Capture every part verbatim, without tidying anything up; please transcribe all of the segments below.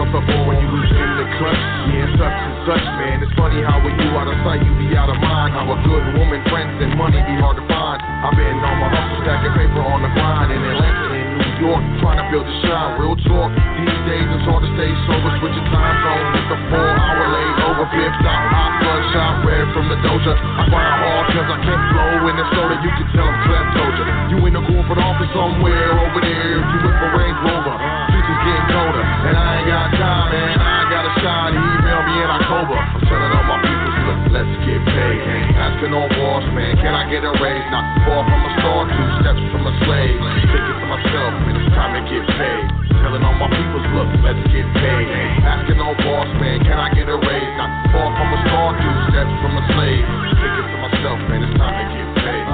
up before when you lose in the clutch. Yeah, and such and such, man. It's funny how when you out of sight, you be out of mind. How a good woman, friends, and money be hard to find. I've been on my hustle, stacking paper on the grind in Atlanta and New York, trying to build a shine. Real talk, these days it's hard to stay sober. Switch your time zone, with the four hour late over fifth out, hot bloodshot, red from the doja. I find hard cause I can't flow in the soda. You can tell I'm kleptoja. You in a corporate office somewhere over there. You with a Range Rover, season's getting colder, and I ain't got time, man. I gotta shine. Email me in October. I'm telling all my people, look, let's get paid. Ain't asking no boss, man. Can I get a raise? Not far from a star, two steps from a slave. Take it for myself, and it's time to get paid. Telling all my peoples, look, let's get paid. Ain't asking no boss, man. Can I get a raise? Not far from a star, two steps from a slave. Take it for myself, man. It's time to get paid.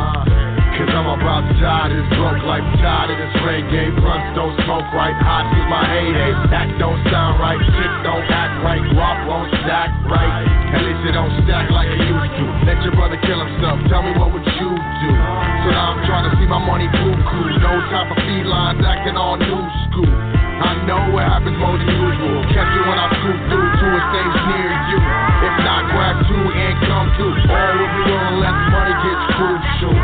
Cause I'm about to die this broke life, tired of this reggae. Blunts don't smoke right, hot is my heyday. Act don't sound right, shit don't act right. Rock won't stack right, at least it don't stack like it used to. Let your brother kill himself, tell me what would you do? So now I'm trying to see my money blue cool. No time for felines acting all new school. I know what happens more than usual. Catch you when I scoop through to a stage near you. If not, grab two and come through. All will be on unless money gets crucial.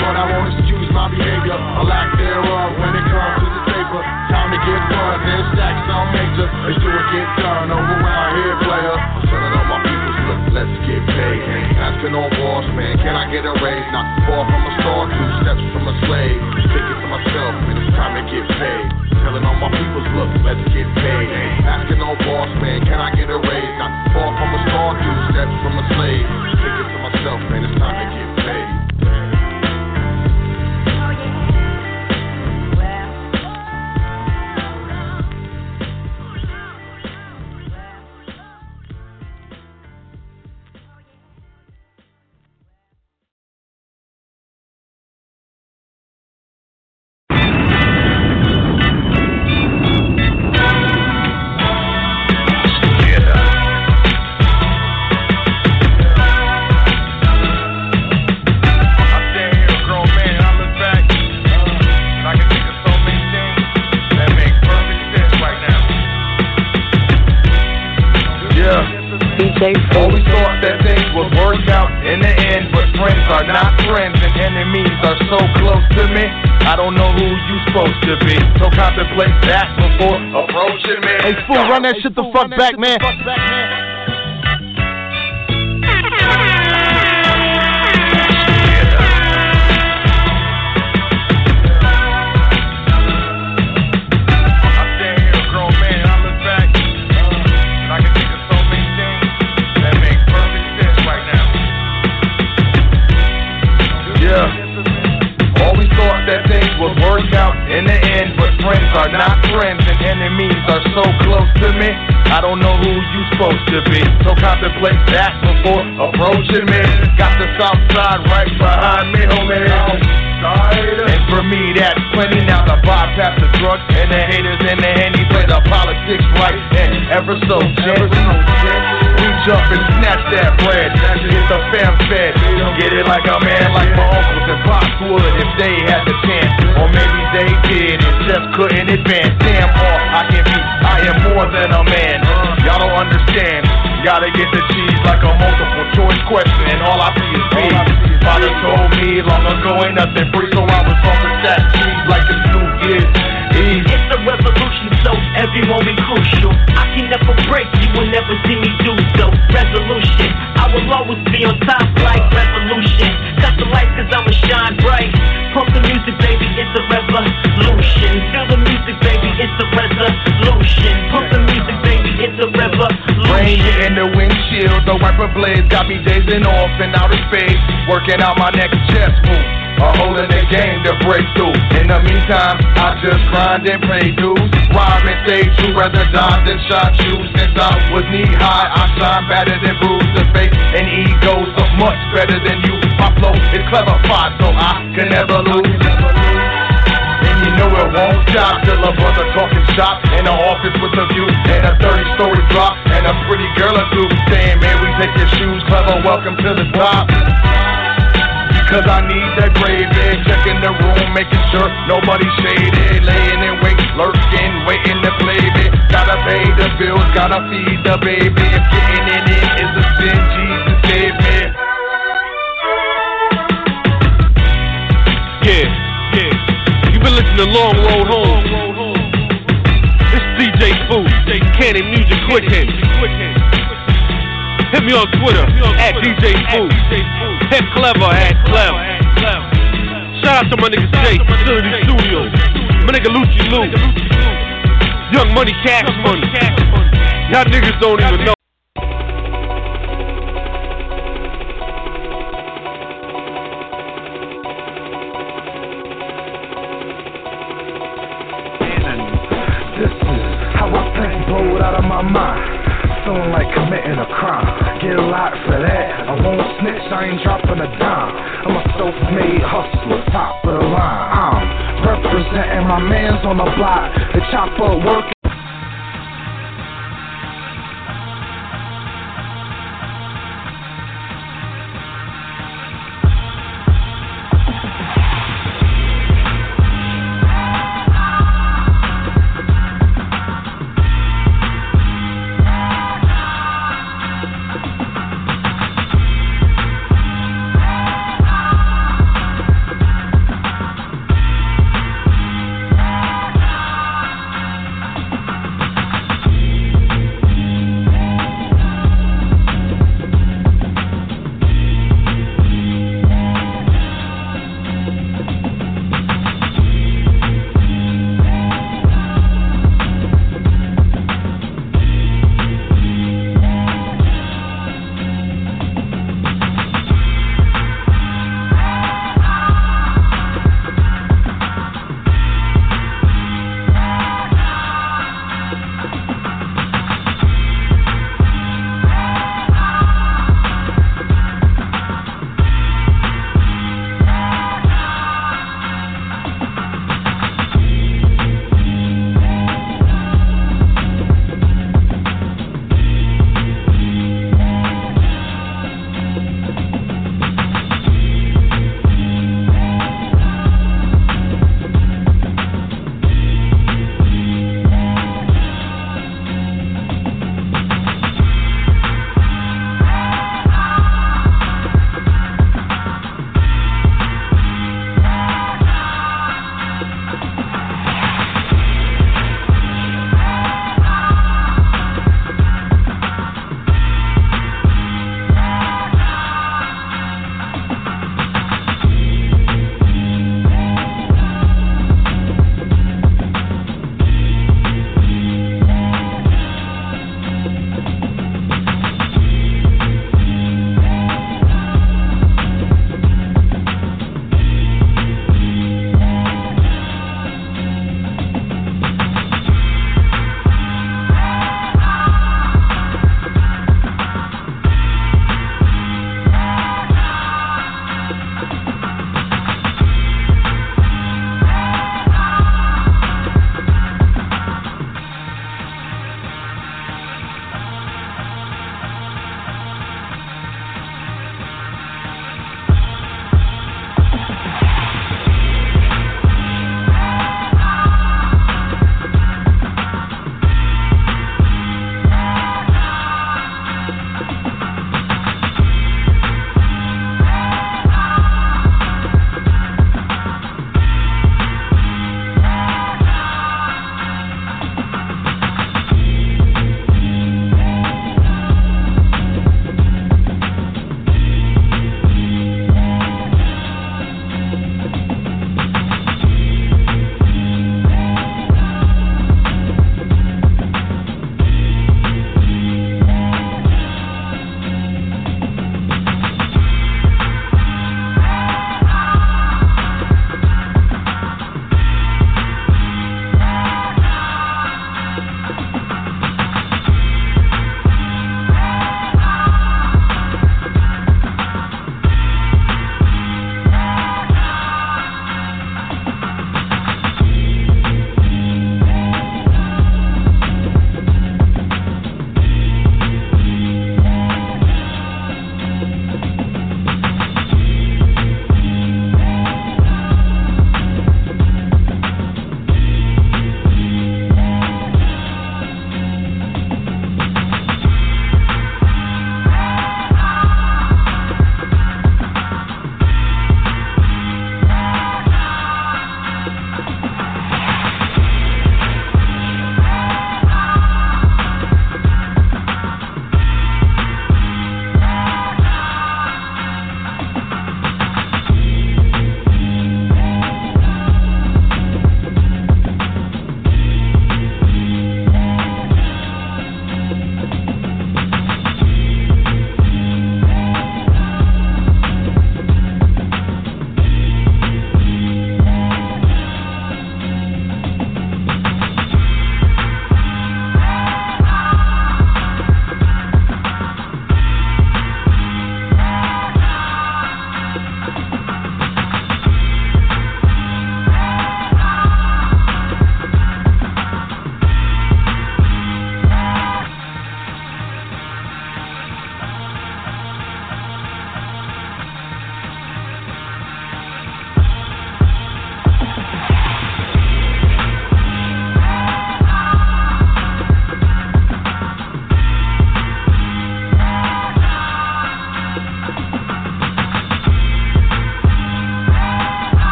But I won't excuse my behavior, a lack thereof when it comes to the paper. Time to get fun, there's stacks on major. It's do it get done over around here, player. I'm telling all my people, look, let's get paid. Ain't asking no boss, man, can I get a raise? Not far from a star, two steps from a slave. Pick it for myself, and it's time to get paid. Telling all my people, look, let's get paid. Ain't asking no boss, man, can I get a raise? Not far from a star, two steps from a slave. Pick it for myself, man, it's time to get paid. Run that shit the fuck back, man. Out my next chess move, a hole in the game to break through. In the meantime, I just grind and pay dues. Rhyme and stay true, rather die than shot you. Since I was knee high, I shine better than bruised. The faith and egos are much better than you. My flow is clever, fine, so I can never lose. And you know it won't stop till a brother talking shop in the office with a view and a thirty-story drop and a pretty girl or two saying, "Man, we take your shoes, clever. Welcome to the top." Cause I need that grave egg, checking the room, making sure nobody's shaded. Laying in wait, lurking, waiting to play it. Gotta pay the bills, gotta feed the baby. If getting in it is a sin, Jesus save me. Yeah, yeah. You've been listening to Long Road Home. It's D J Food, D J Cannon Music Quick Hits. Hit me on Twitter at D J Food. Hit Clever at Clever. Shout out to my nigga Jay, Facility Studio. My nigga Lucci Lou. Young Money, Cash Money. Y'all niggas don't even know. This is how I think, blowed out of my mind. Feeling like committing a crime. Get a lot for that. I won't snitch, I ain't dropping a dime. I'm a self-made hustler, top of the line. I'm representing my mans on the block, the chopper working.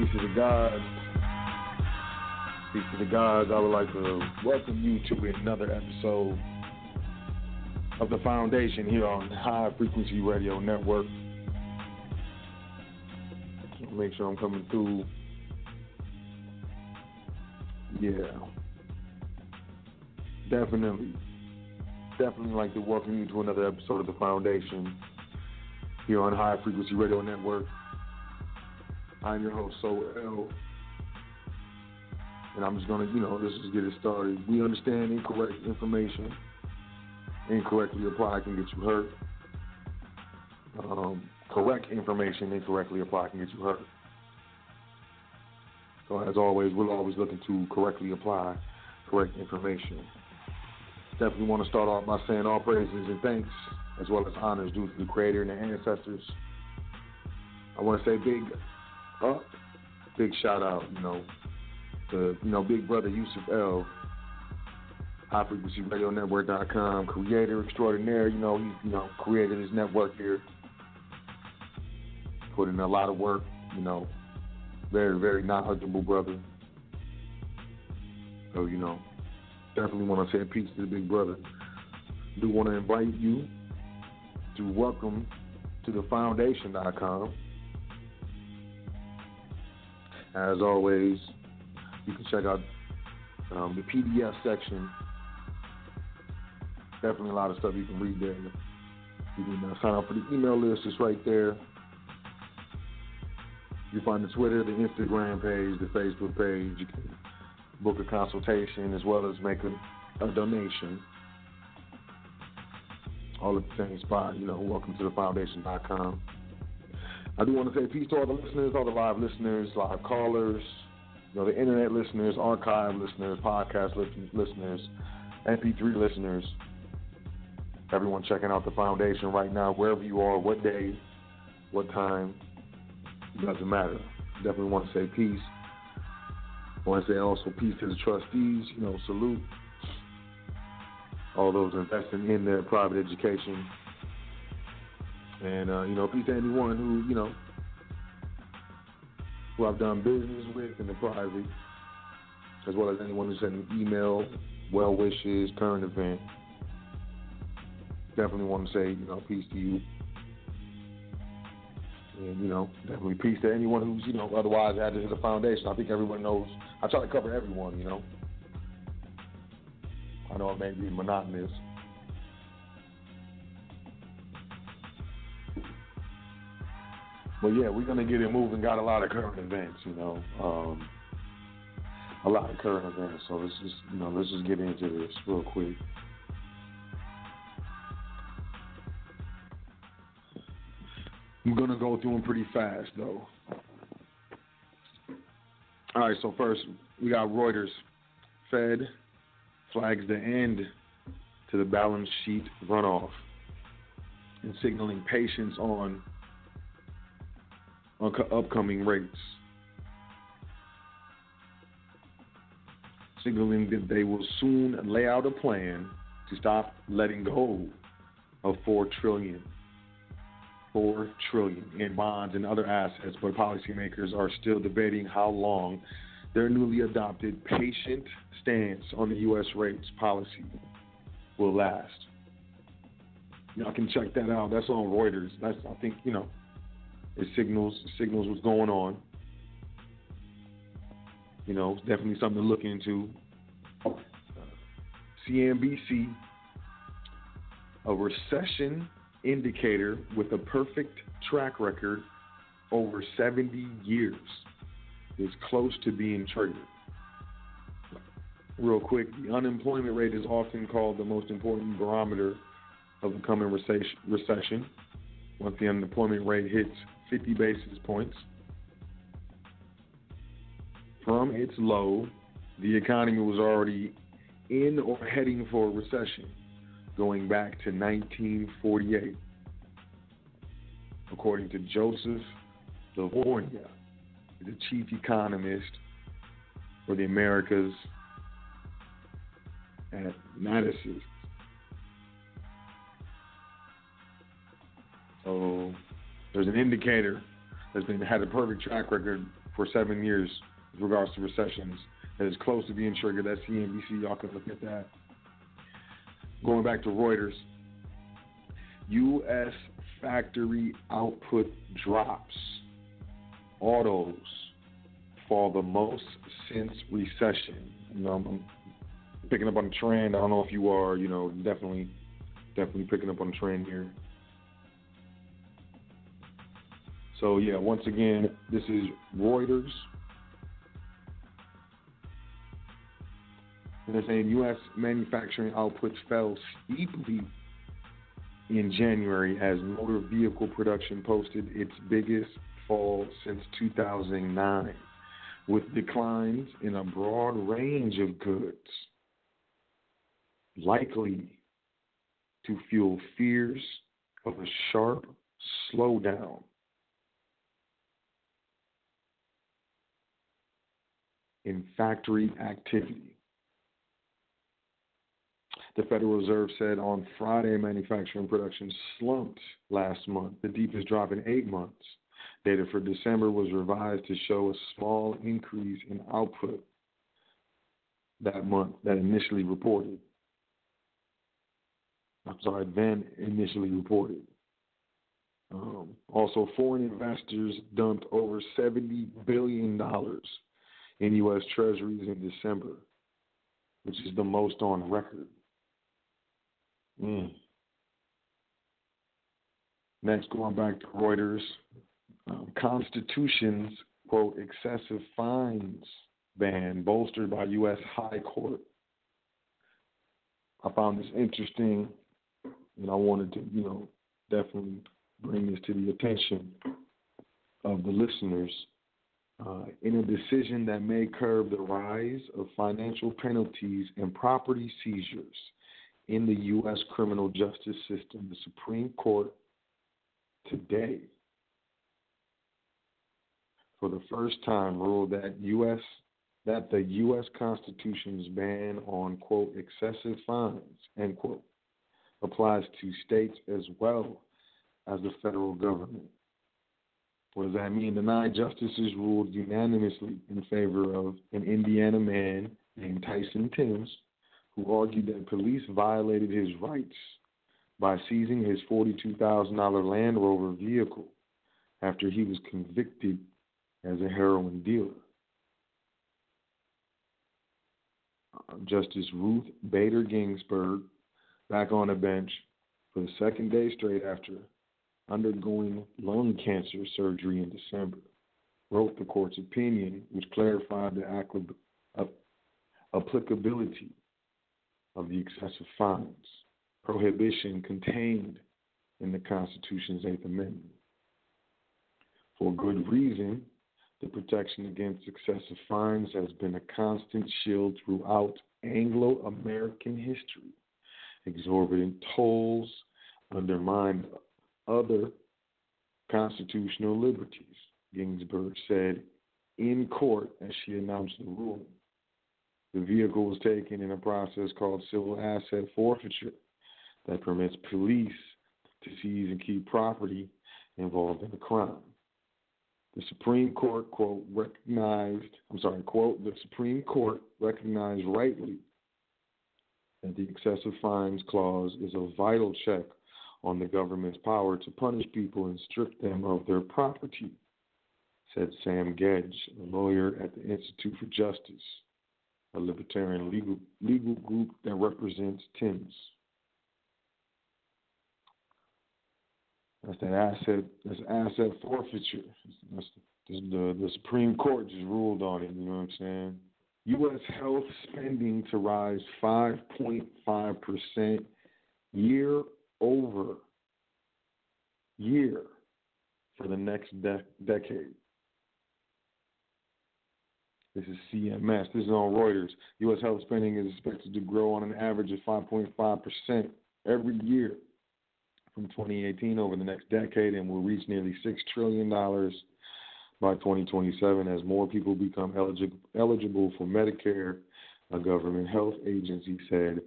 Peace to the gods. Peace to the gods. I would like to welcome you to another episode of The Foundation here on High Frequency Radio Network. Make sure I'm coming through. Yeah. Definitely. Definitely like to welcome you to another episode of The Foundation here on High Frequency Radio Network. I'm your host, Sot El, and I'm just going to, you know, let's just get it started. We understand incorrect information, incorrectly applied, can get you hurt. Um, correct information, incorrectly applied, can get you hurt. So as always, we're always looking to correctly apply correct information. Definitely want to start off by saying all praises and thanks, as well as honors due to the Creator and the ancestors. I want to say big up, big shout out, you know, to, you know, Big Brother Yusuf L, high frequency radio network dot com, creator extraordinaire. You know, he, you know, created his network here, put in a lot of work, you know, very, very knowledgeable brother. So, you know, definitely want to say peace to the big brother. Do want to invite you to welcome to the foundation dot com. As always, you can check out um, the P D F section. Definitely a lot of stuff you can read there. You can sign up for the email list. It's right there. You find the Twitter, the Instagram page, the Facebook page. You can book a consultation as well as make a, a donation. All at the same spot. You know, welcome to the foundation dot com. I do want to say peace to all the listeners, all the live listeners, live callers, you know, the internet listeners, archive listeners, podcast listeners, M P three listeners. Everyone checking out The Foundation right now, wherever you are, what day, what time, it doesn't matter. Definitely want to say peace. I want to say also peace to the trustees, you know, salute all those investing in their private education. And, uh, you know, peace to anyone who, you know, who I've done business with in the private, as well as anyone who sent an email, well wishes, current event. Definitely want to say, you know, peace to you. And, you know, definitely peace to anyone who's, you know, otherwise added to the foundation. I think everyone knows. I try to cover everyone, you know. I know it may be monotonous. But yeah, we're gonna get it moving. Got a lot of current events, you know, um, a lot of current events. So let's just, you know, let's just get into this real quick. I'm gonna go through them pretty fast, though. All right. So first, we got Reuters. Fed flags the end to the balance sheet runoff and signaling patience on. on upcoming rates, signaling that they will soon lay out a plan to stop letting go of four trillion dollars four trillion dollars in bonds and other assets, but policymakers are still debating how long their newly adopted patient stance on the U S rates policy will last. Y'all can check that out. That's on Reuters. That's, I think, you know, It signals signals what's going on. You know, it's definitely something to look into. C N B C, a recession indicator with a perfect track record over seventy years, is close to being triggered. Real quick, the unemployment rate is often called the most important barometer of the coming recession. Once the unemployment rate hits fifty basis points from its low, the economy was already in or heading for a recession, going back to nineteen forty-eight, according to Joseph LaVorgna, the chief economist for the Americas at Natixis. So there's an indicator that's been had a perfect track record for seven years with regards to recessions. That is close to being triggered. That's C N B C. Y'all can look at that. Going back to Reuters, U S factory output drops. Autos fall the most since recession. You know, I'm, I'm picking up on the trend. I don't know if you are. You know, definitely, definitely picking up on the trend here. So yeah, once again, this is Reuters. And they're saying U S manufacturing outputs fell steeply in January as motor vehicle production posted its biggest fall since two thousand nine, with declines in a broad range of goods, likely to fuel fears of a sharp slowdown in factory activity. The Federal Reserve said on Friday manufacturing production slumped last month, the deepest drop in eight months. Data for December was revised to show a small increase in output that month that initially reported. I'm sorry, then initially reported. Um, also, foreign investors dumped over seventy billion dollars in U S Treasuries in December, which is the most on record. Mm. Next, going back to Reuters, um, Constitution's, quote, excessive fines ban bolstered by U S High Court. I found this interesting, and I wanted to, you know, definitely bring this to the attention of the listeners. Uh, in a decision that may curb the rise of financial penalties and property seizures in the U S criminal justice system, the Supreme Court today, for the first time, ruled that U S that the U S Constitution's ban on, quote, excessive fines, end quote, applies to states as well as the federal government. What does that mean? The nine justices ruled unanimously in favor of an Indiana man named Tyson Timms, who argued that police violated his rights by seizing his forty-two thousand dollars Land Rover vehicle after he was convicted as a heroin dealer. Justice Ruth Bader Ginsburg, back on the bench for the second day straight after undergoing lung cancer surgery in December, wrote the court's opinion, which clarified the applicab- uh, applicability of the excessive fines prohibition contained in the Constitution's Eighth Amendment. For good reason, the protection against excessive fines has been a constant shield throughout Anglo-American history. Exorbitant tolls undermined other constitutional liberties, Ginsburg said in court as she announced the ruling. The vehicle was taken in a process called civil asset forfeiture that permits police to seize and keep property involved in a crime. The Supreme Court, quote, recognized, I'm sorry, quote, the Supreme Court recognized rightly that the excessive fines clause is a vital check on the government's power to punish people and strip them of their property, said Sam Gedge, a lawyer at the Institute for Justice, a libertarian legal, legal group that represents Timms. That's that asset, that's asset forfeiture. That's the, the, the Supreme Court just ruled on it, you know what I'm saying? U S health spending to rise five point five percent year over year for the next de- decade. This is C M S. This is on Reuters. U S health spending is expected to grow on an average of five point five percent every year from twenty eighteen over the next decade and will reach nearly six trillion dollars by twenty twenty-seven as more people become elig- eligible for Medicare, a government health agency said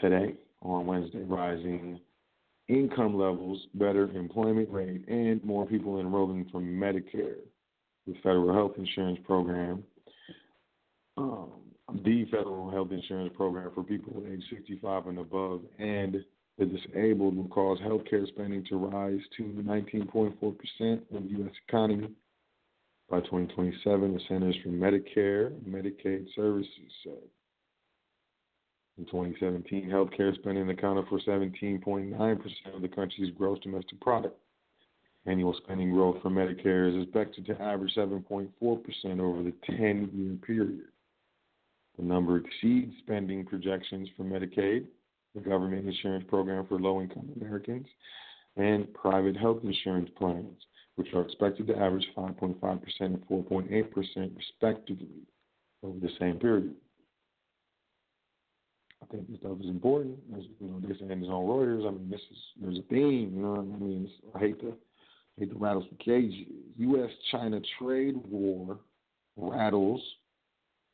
today on Wednesday. Rising income levels, better employment rate, and more people enrolling for Medicare the federal health insurance program, um, the federal health insurance program for people age sixty-five and above and the disabled, will cause health care spending to rise to nineteen point four percent of the U S economy by twenty twenty-seven, the Centers for Medicare and Medicaid Services said. In twenty seventeen, healthcare spending accounted for seventeen point nine percent of the country's gross domestic product. Annual spending growth for Medicare is expected to average seven point four percent over the ten-year period. The number exceeds spending projections for Medicaid, the government insurance program for low-income Americans, and private health insurance plans, which are expected to average five point five percent and four point eight percent respectively over the same period. I think this stuff is important. As, you know, this and is on Reuters. I mean, this is there's a theme. You know what I mean? It's, I hate to hate to rattle some cages. U S China trade war rattles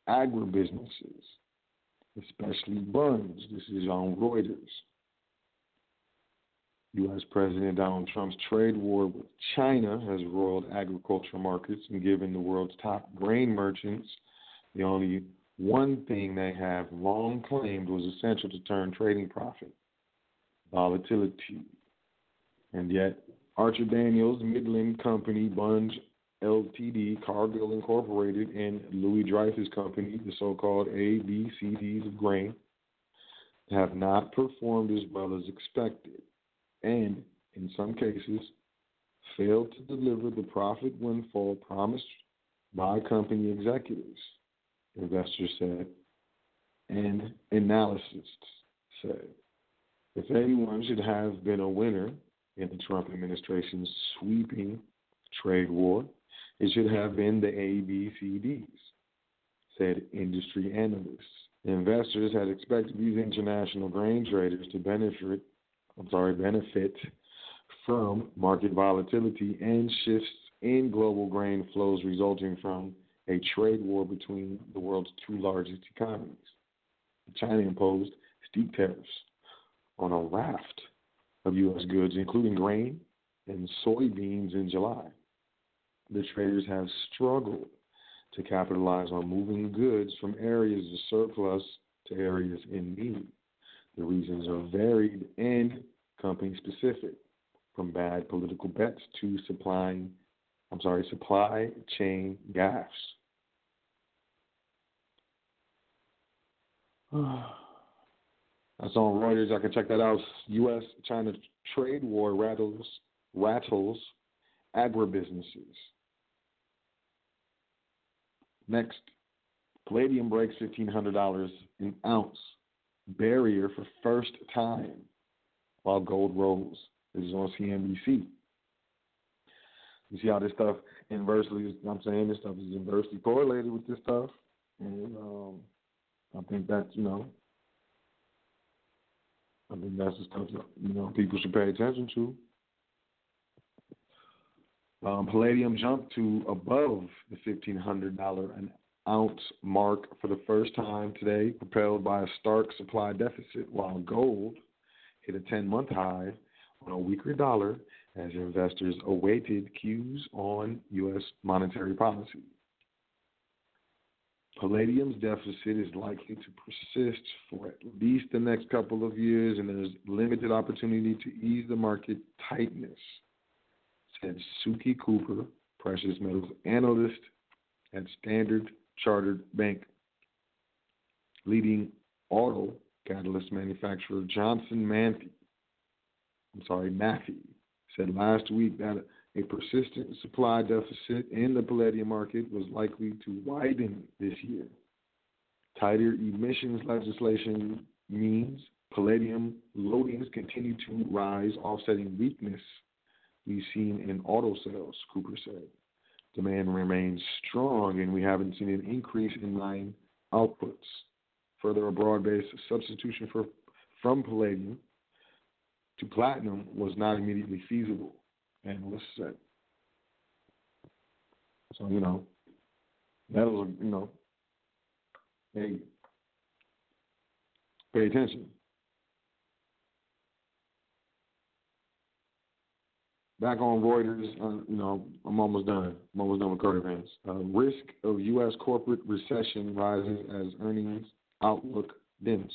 agribusinesses, especially Bunge. This is on Reuters. U S. President Donald Trump's trade war with China has roiled agricultural markets and given the world's top grain merchants the only one thing they have long claimed was essential to turn trading profit, volatility. And yet, Archer Daniels Midland Company, Bunge L T D, Cargill Incorporated, and Louis Dreyfus Company, the so-called A B C Ds of grain, have not performed as well as expected and, in some cases, failed to deliver the profit windfall promised by company executives, investors said, and analysts said. If anyone should have been a winner in the Trump administration's sweeping trade war, it should have been the A B C Ds, said industry analysts. Investors had expected these international grain traders to benefit I'm sorry, benefit from market volatility and shifts in global grain flows resulting from a trade war between the world's two largest economies. China imposed steep tariffs on a raft of U S goods, including grain and soybeans in July. The traders have struggled to capitalize on moving goods from areas of surplus to areas in need. The reasons are varied and company-specific, from bad political bets to supplying, I'm sorry, supply chain gaffes. That's on Reuters. I can check that out. U S China trade war rattles rattles agribusinesses. Next, palladium breaks fifteen hundred dollars an ounce barrier for first time while gold rose. This is on C N B C. You see how this stuff inversely, I'm saying this stuff is inversely correlated with this stuff. And um, I think that, you know, I think that's the stuff that, you know, people should pay attention to. Um, palladium jumped to above the fifteen hundred dollars an ounce mark for the first time today, propelled by a stark supply deficit, while gold hit a ten-month high on a weaker dollar as investors awaited cues on U S monetary policy. Palladium's deficit is likely to persist for at least the next couple of years, and there's limited opportunity to ease the market tightness, said Suki Cooper, precious metals analyst at Standard Chartered Bank. Leading auto catalyst manufacturer Johnson Matthey, I'm sorry, Matthey, said last week that a persistent supply deficit in the palladium market was likely to widen this year. Tighter emissions legislation means palladium loadings continue to rise, offsetting weakness we've seen in auto sales, Cooper said. Demand remains strong, and we haven't seen an increase in mine outputs. Further, a broad-based substitution for, from palladium to platinum was not immediately feasible, and was set. So, you know, metals, you know, hey, pay attention. back on Reuters. Uh, you know, I'm almost done. I'm almost done with current events. Uh, risk of U S corporate recession rises as earnings outlook dims.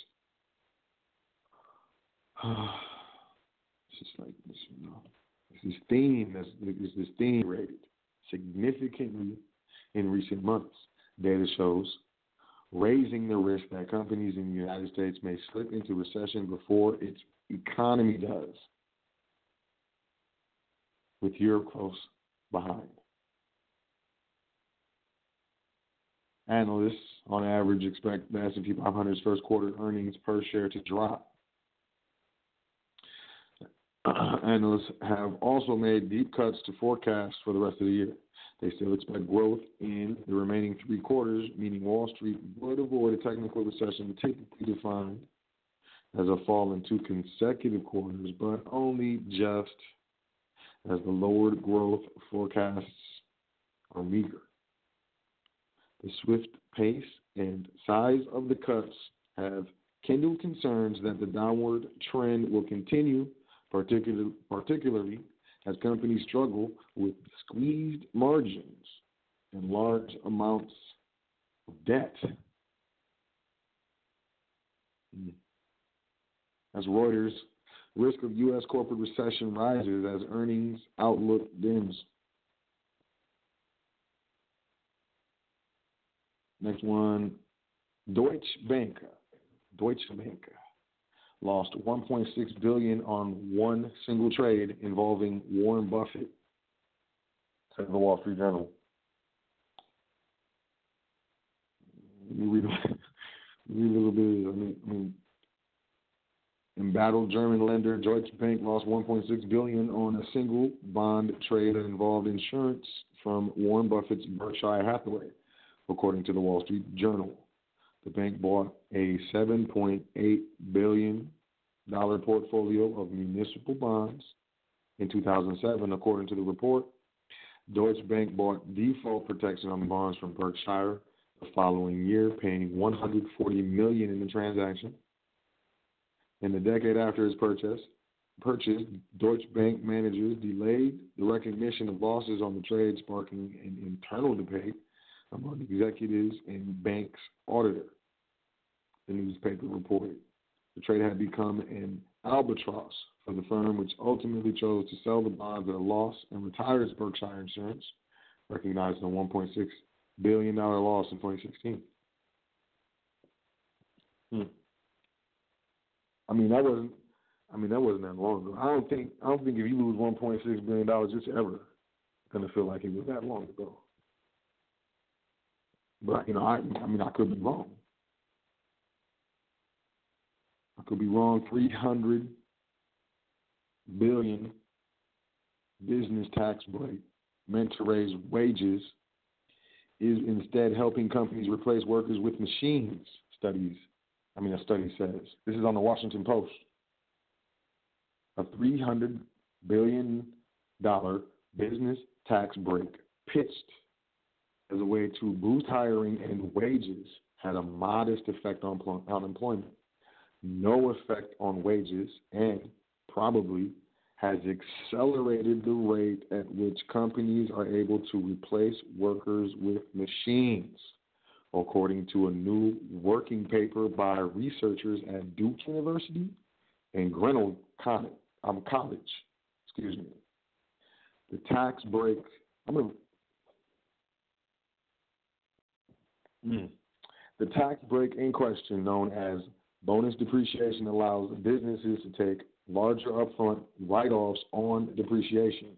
It's just like this, you know. It's this theme that's it's this theme rated significantly in recent months. Data shows raising the risk that companies in the United States may slip into recession before its economy does, with Europe close behind. Analysts, on average, expect the S and P five hundred's first quarter earnings per share to drop. Analysts have also made deep cuts to forecasts for the rest of the year. They still expect growth in the remaining three quarters, meaning Wall Street would avoid a technical recession typically defined as a fall in two consecutive quarters, but only just as the lowered growth forecasts are meager. The swift pace and size of the cuts have kindled concerns that the downward trend will continue, particular, particularly as companies struggle with squeezed margins and large amounts of debt. As Reuters, risk of U S corporate recession rises as earnings outlook dims. Next one, Deutsche Bank. Deutsche Bank lost one point six billion dollars on one single trade involving Warren Buffett, said the Wall Street Journal. Let me read a little bit. I mean, I mean, embattled German lender Deutsche Bank lost one point six billion dollars on a single bond trade that involved insurance from Warren Buffett's Berkshire Hathaway, according to the Wall Street Journal. The bank bought a seven point eight billion dollars portfolio of municipal bonds in two thousand seven, according to the report. Deutsche Bank bought default protection on bonds from Berkshire the following year, paying one hundred forty million dollars in the transaction. In the decade after its purchase, purchase, Deutsche Bank managers delayed the recognition of losses on the trade, sparking an internal debate among executives and bank's auditor. The newspaper reported the trade had become an albatross for the firm, which ultimately chose to sell the bonds at a loss and retire its Berkshire insurance, recognizing a one point six billion dollars loss in twenty sixteen. Hmm. I mean that wasn't. I mean that wasn't that long ago. I don't think. I don't think if you lose one point six billion dollars, it's ever gonna feel like it was that long ago. But you know, I, I mean, I could be wrong. I could be wrong. three hundred billion dollars business tax break meant to raise wages is instead helping companies replace workers with machines. Studies. I mean, a study says. This is on the Washington Post. A three hundred billion dollars business tax break pitched as a way to boost hiring and wages had a modest effect on unemployment, no effect on wages, and probably has accelerated the rate at which companies are able to replace workers with machines, according to a new working paper by researchers at Duke University and Grinnell College. Um, college. Excuse me. The tax break. I'm going to Mm. The tax break in question, known as bonus depreciation, allows businesses to take larger upfront write-offs on depreciation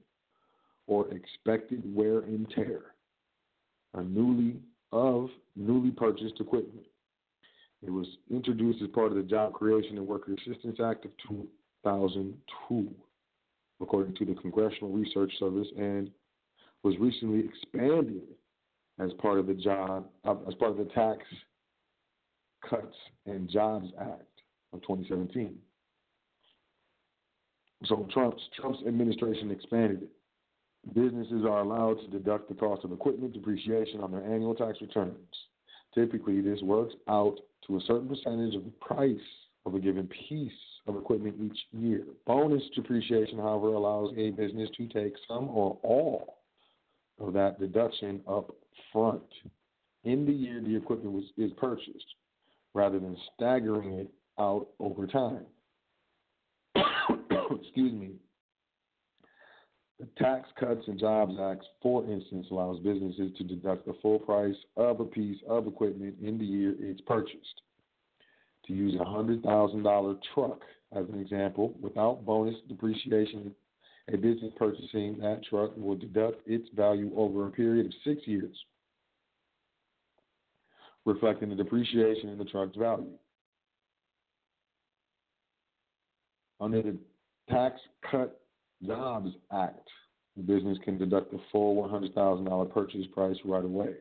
or expected wear and tear a newly of newly purchased equipment. It was introduced as part of the Job Creation and Worker Assistance Act of two thousand two, according to the Congressional Research Service, and was recently expanded as part of the job, as part of the Tax Cuts and Jobs Act of twenty seventeen. So Trump's Trump's administration expanded it. Businesses are allowed to deduct the cost of equipment depreciation on their annual tax returns. Typically, this works out to a certain percentage of the price of a given piece of equipment each year. Bonus depreciation, however, allows a business to take some or all of that deduction up front in the year the equipment was, is purchased, rather than staggering it out over time. Excuse me. The Tax Cuts and Jobs Act, for instance, allows businesses to deduct the full price of a piece of equipment in the year it's purchased. To use a one hundred thousand dollars truck as an example, without bonus depreciation, a business purchasing that truck will deduct its value over a period of six years, reflecting the depreciation in the truck's value. Under the Tax Cut Jobs Act, the business can deduct the full one hundred thousand dollars purchase price right away.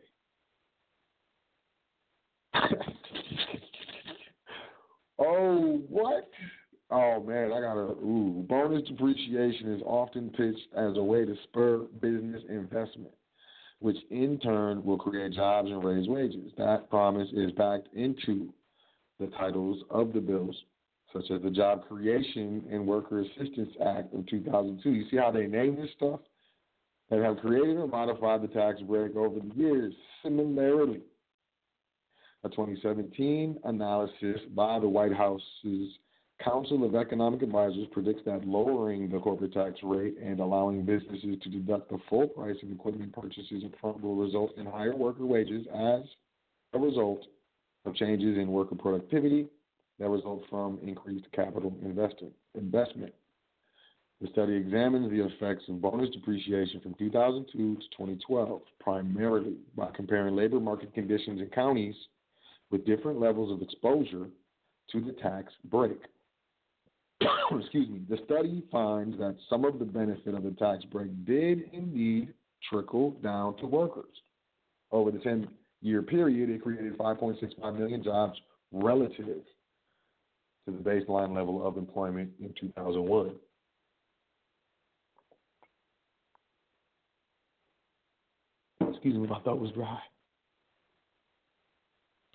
Oh, what? Oh, man, I got to, ooh. Bonus depreciation is often pitched as a way to spur business investment, which in turn will create jobs and raise wages. That promise is backed into the titles of the bills, such as the Job Creation and Worker Assistance Act of two thousand two. You see how they name this stuff? They have created or modified the tax break over the years. Similarly, a twenty seventeen analysis by the White House's Council of Economic Advisors predicts that lowering the corporate tax rate and allowing businesses to deduct the full price of equipment purchases upfront will result in higher worker wages as a result of changes in worker productivity that result from increased capital investment. The study examines the effects of bonus depreciation from two thousand two to twenty twelve, primarily by comparing labor market conditions in counties with different levels of exposure to the tax break. Excuse me. The study finds that some of the benefit of the tax break did indeed trickle down to workers. Over the ten-year period, it created five point six five million jobs relative to the baseline level of employment in two thousand one. Excuse me, my throat was dry.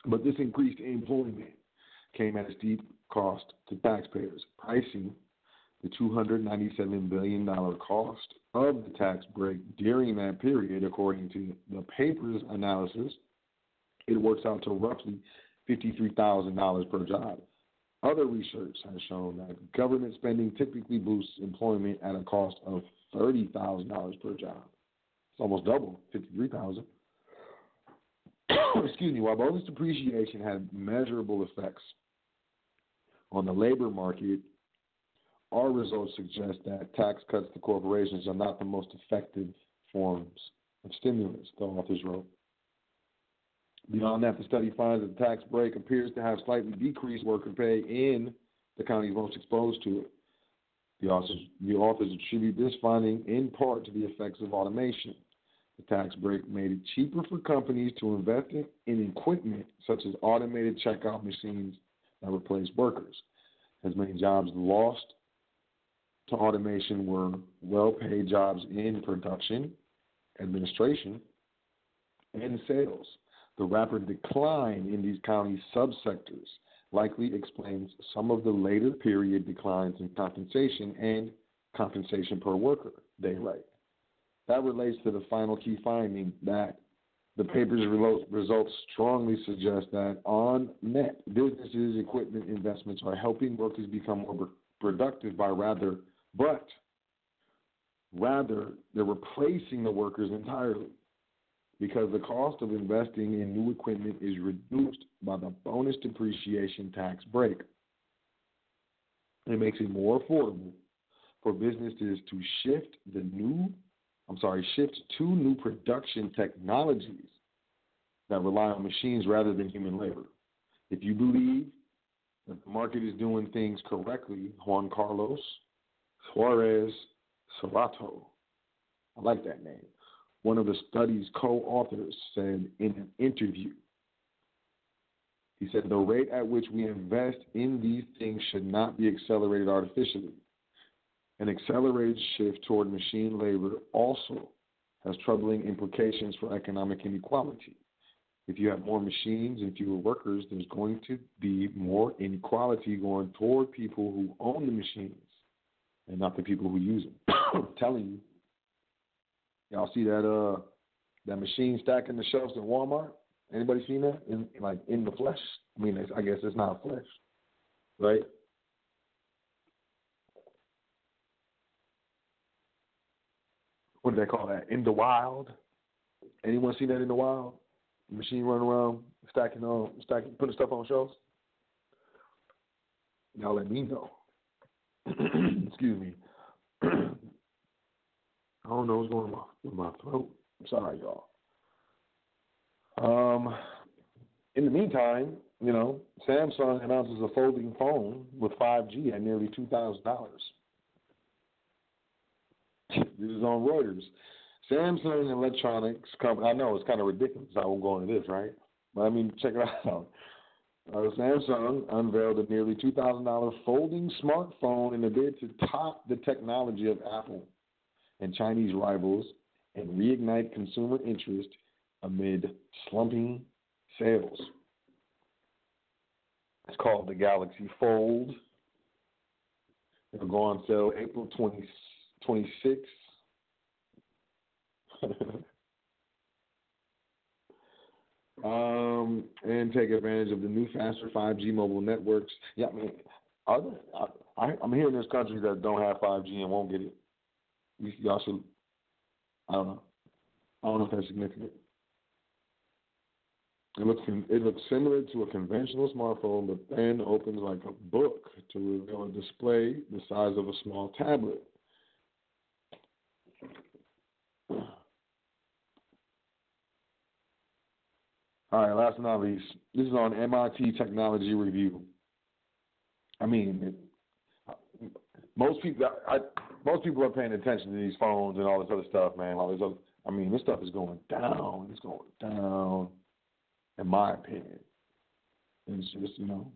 But this increased employment came at a steep cost to taxpayers, pricing the two hundred ninety-seven billion dollars cost of the tax break during that period. According to the paper's analysis, it works out to roughly fifty-three thousand dollars per job. Other research has shown that government spending typically boosts employment at a cost of thirty thousand dollars per job. It's almost double, fifty-three thousand dollars. Excuse me. While bonus depreciation had measurable effects on the labor market, our results suggest that tax cuts to corporations are not the most effective forms of stimulus, the authors wrote. Beyond that, the study finds that the tax break appears to have slightly decreased worker pay in the counties most exposed to it. The authors, the authors attribute this finding in part to the effects of automation. The tax break made it cheaper for companies to invest in, in equipment such as automated checkout machines that replace workers. As many jobs lost to automation were well-paid jobs in production, administration, and sales. The rapid decline in these county subsectors likely explains some of the later period declines in compensation and compensation per worker, they write. That relates to the final key finding that the paper's results strongly suggest that on net, businesses' equipment investments are helping workers become more productive by rather, but rather they're replacing the workers entirely, because the cost of investing in new equipment is reduced by the bonus depreciation tax break. It makes it more affordable for businesses to shift the new, I'm sorry, shift to new production technologies that rely on machines rather than human labor. If you believe that the market is doing things correctly, Juan Carlos Suarez Serrato, I like that name, one of the study's co-authors, said in an interview. He said, the rate at which we invest in these things should not be accelerated artificially. An accelerated shift toward machine labor also has troubling implications for economic inequality. If you have more machines and fewer workers, there's going to be more inequality going toward people who own the machines and not the people who use them. I'm telling you. Y'all see that uh that machine stack in the shelves at Walmart? Anybody seen that? In, like in the flesh? I mean, I guess it's not flesh, right? What do they call that? In the wild? Anyone seen that in the wild? Machine running around, stacking on, stacking, putting stuff on shelves? Y'all let me know. Excuse me. I don't know what's going on with my throat. I'm sorry, y'all. Um, in the meantime, you know, Samsung announces a folding phone with five G at nearly two thousand dollars. This is on Reuters. Samsung Electronics Company. I know it's kind of ridiculous. I won't go into this, right? But I mean, check it out. Uh, Samsung unveiled a nearly two thousand dollars folding smartphone in a bid to top the technology of Apple and Chinese rivals and reignite consumer interest amid slumping sales. It's called the Galaxy Fold. It'll go on sale April twentieth, twenty-sixth. um, and take advantage of the new faster five G mobile networks. Yeah, I mean, I, I, I'm hearing there's countries that don't have five G and won't get it. Y- y'all should, I don't know. I don't know if that's significant. It looks, it looks similar to a conventional smartphone, but then opens like a book to reveal a display the size of a small tablet. All right, last but not least, this is on M I T Technology Review. I mean, it, most people, I, I, most people are paying attention to these phones and all this other stuff, man. All this other, I mean, this stuff is going down. It's going down, in my opinion. It's just, you know,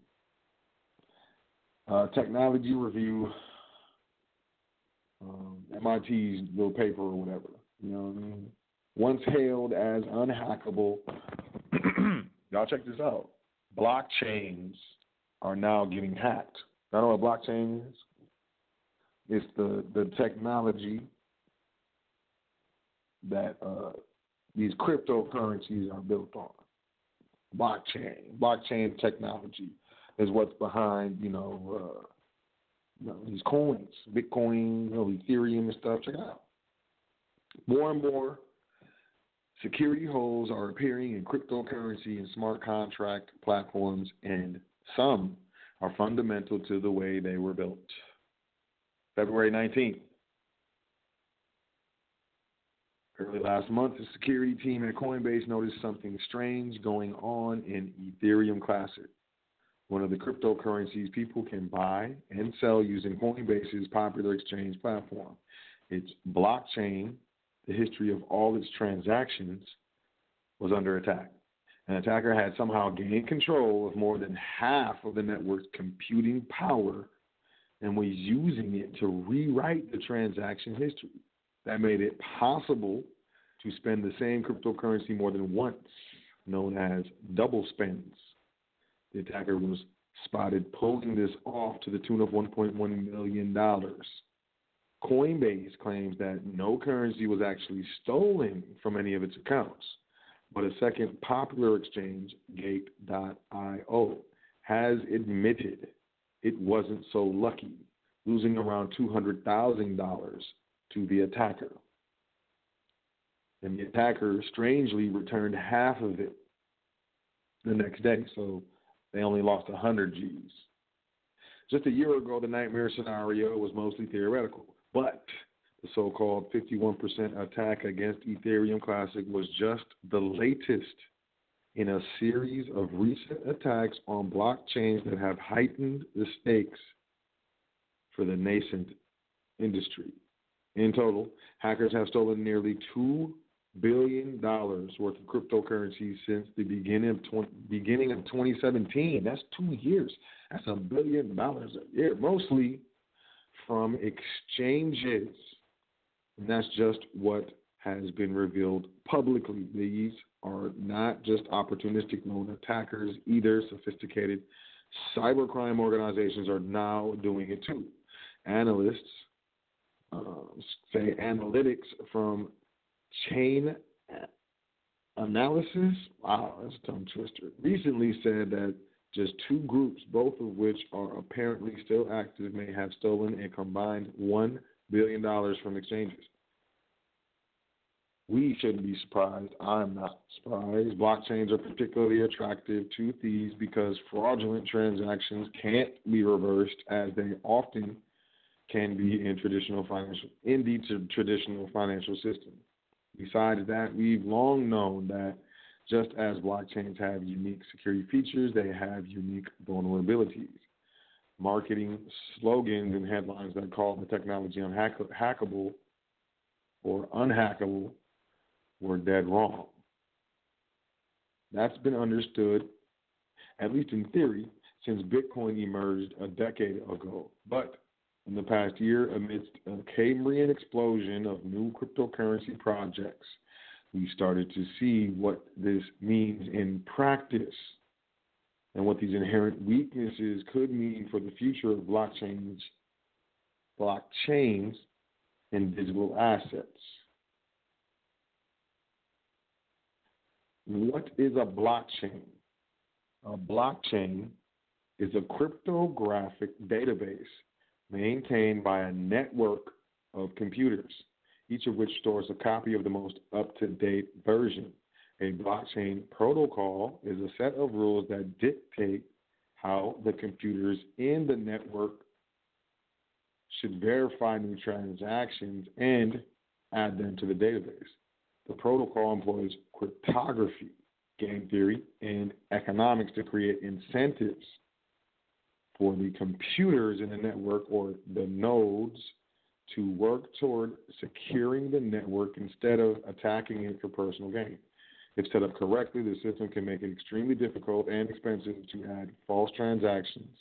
uh, Technology Review, um, M I T's little paper or whatever. You know what I mean? Once hailed as unhackable. Y'all check this out. Blockchains are now getting hacked. I don't know what blockchain is. It's the, the technology that uh, these cryptocurrencies are built on. Blockchain. Blockchain technology is what's behind, you know, uh, you know, these coins. Bitcoin, you know, Ethereum and stuff. Check it out. More and more security holes are appearing in cryptocurrency and smart contract platforms, and some are fundamental to the way they were built. February nineteenth. Early last month, the security team at Coinbase noticed something strange going on in Ethereum Classic, one of the cryptocurrencies people can buy and sell using Coinbase's popular exchange platform. Its blockchain, the history of all its transactions, was under attack. An attacker had somehow gained control of more than half of the network's computing power and was using it to rewrite the transaction history. That made it possible to spend the same cryptocurrency more than once, known as double spends. The attacker was spotted pulling this off to the tune of one point one million dollars. Coinbase claims that no currency was actually stolen from any of its accounts, but a second popular exchange, Gate dot I O, has admitted it wasn't so lucky, losing around two hundred thousand dollars to the attacker. And the attacker strangely returned half of it the next day, so they only lost one hundred G's. Just a year ago, the nightmare scenario was mostly theoretical. But the so-called fifty-one percent attack against Ethereum Classic was just the latest in a series of recent attacks on blockchains that have heightened the stakes for the nascent industry. In total, hackers have stolen nearly two billion dollars worth of cryptocurrencies since the beginning of, twenty, beginning of twenty seventeen. That's two years. That's a billion dollars a year, mostly from exchanges, and that's just what has been revealed publicly. These are not just opportunistic known attackers either. Sophisticated cybercrime organizations are now doing it too. Analysts uh, say analytics from chain analysis, wow, that's a tongue twister, recently said that just two groups, both of which are apparently still active, may have stolen a combined one billion dollars from exchanges. We shouldn't be surprised. I'm not surprised. Blockchains are particularly attractive to thieves because fraudulent transactions can't be reversed, as they often can be in traditional financial, in the traditional financial system. Besides that, we've long known that just as blockchains have unique security features, they have unique vulnerabilities. Marketing slogans and headlines that call the technology unhack- hackable or unhackable were dead wrong. That's been understood, at least in theory, since Bitcoin emerged a decade ago. But in the past year, amidst a Cambrian explosion of new cryptocurrency projects, we started to see what this means in practice and what these inherent weaknesses could mean for the future of blockchains, blockchains and digital assets. What is a blockchain? A blockchain is a cryptographic database maintained by a network of computers, each of which stores a copy of the most up-to-date version. A blockchain protocol is a set of rules that dictate how the computers in the network should verify new transactions and add them to the database. The protocol employs cryptography, game theory, and economics to create incentives for the computers in the network, or the nodes, to work toward securing the network instead of attacking it for personal gain. If set up correctly, the system can make it extremely difficult and expensive to add false transactions,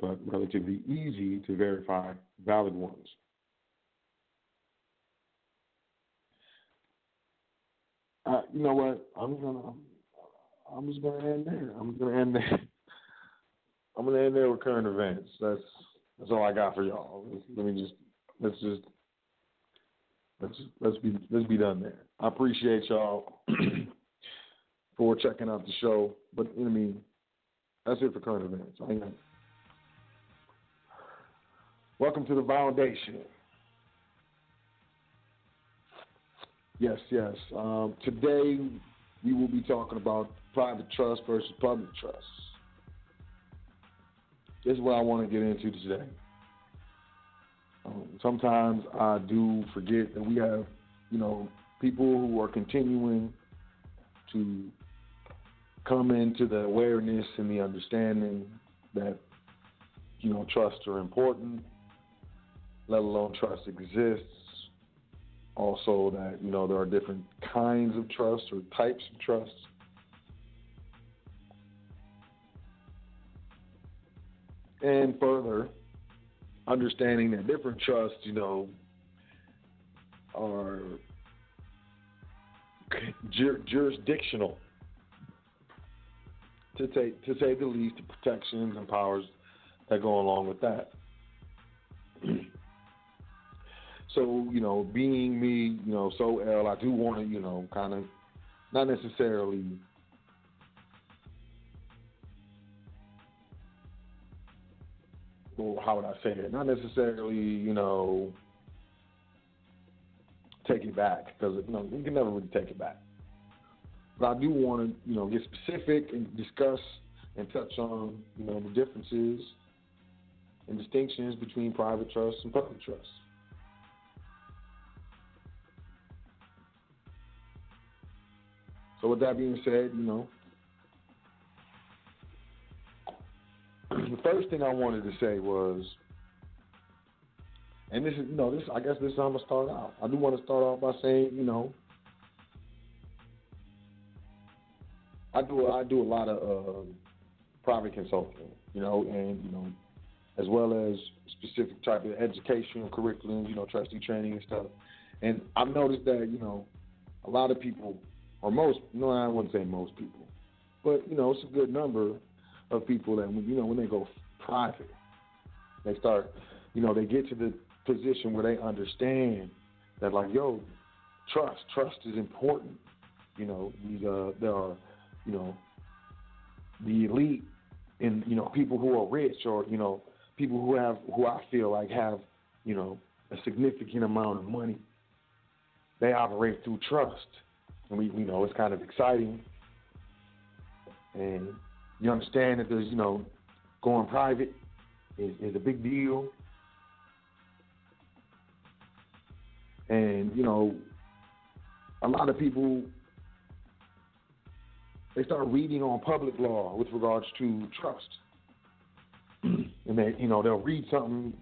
but relatively easy to verify valid ones. Uh, you know what? I'm gonna, I'm just gonna end there. I'm gonna end there. I'm gonna end there with current events. That's that's all I got for y'all. Let me just let's just let's let's be let's be done there. I appreciate y'all for checking out the show, but I mean, that's it for current events. I ain't Welcome to the Foundation. Yes, yes. Um, today we will be talking about private trust versus public trust. This is what I want to get into today. Um, sometimes I do forget that we have, you know, people who are continuing to come into the awareness and the understanding that, you know, trusts are important, let alone trust exists. Also that, you know, there are different kinds of trust or types of trust. And further, understanding that different trusts, you know, are jur- jurisdictional, to, take, to say the least, the protections and powers that go along with that. So, you know, being me, you know, so L, I do want to, you know, kind of not necessarily well, how would I say it? Not necessarily, you know, take it back, because, you know, we can never really take it back. But I do want to, you know, get specific and discuss and touch on, you know, the differences and distinctions between private trusts and public trusts. So with that being said, you know, the first thing I wanted to say was, and this is, you know, this, I guess this is how I'm going to start out. I do want to start off by saying, you know, I do, I do a lot of uh, private consulting, you know, and, you know, as well as specific type of educational curriculum, you know, trustee training and stuff. And I've noticed that, you know, a lot of people, or most, no, I wouldn't say most people, but, you know, it's a good number of people that, you know, when they go private, they start, you know, they get to the position where they understand that, like, yo, trust, trust is important. You know, these, uh, there are, you know, the elite and, you know, people who are rich, or, you know, people who have, who I feel like have, you know, a significant amount of money. They operate through trust. And we, you know, it's kind of exciting. And you understand that there's, you know, going private is, is a big deal. And, you know, a lot of people, they start reading on public law with regards to trust. And they, you know, they'll read something,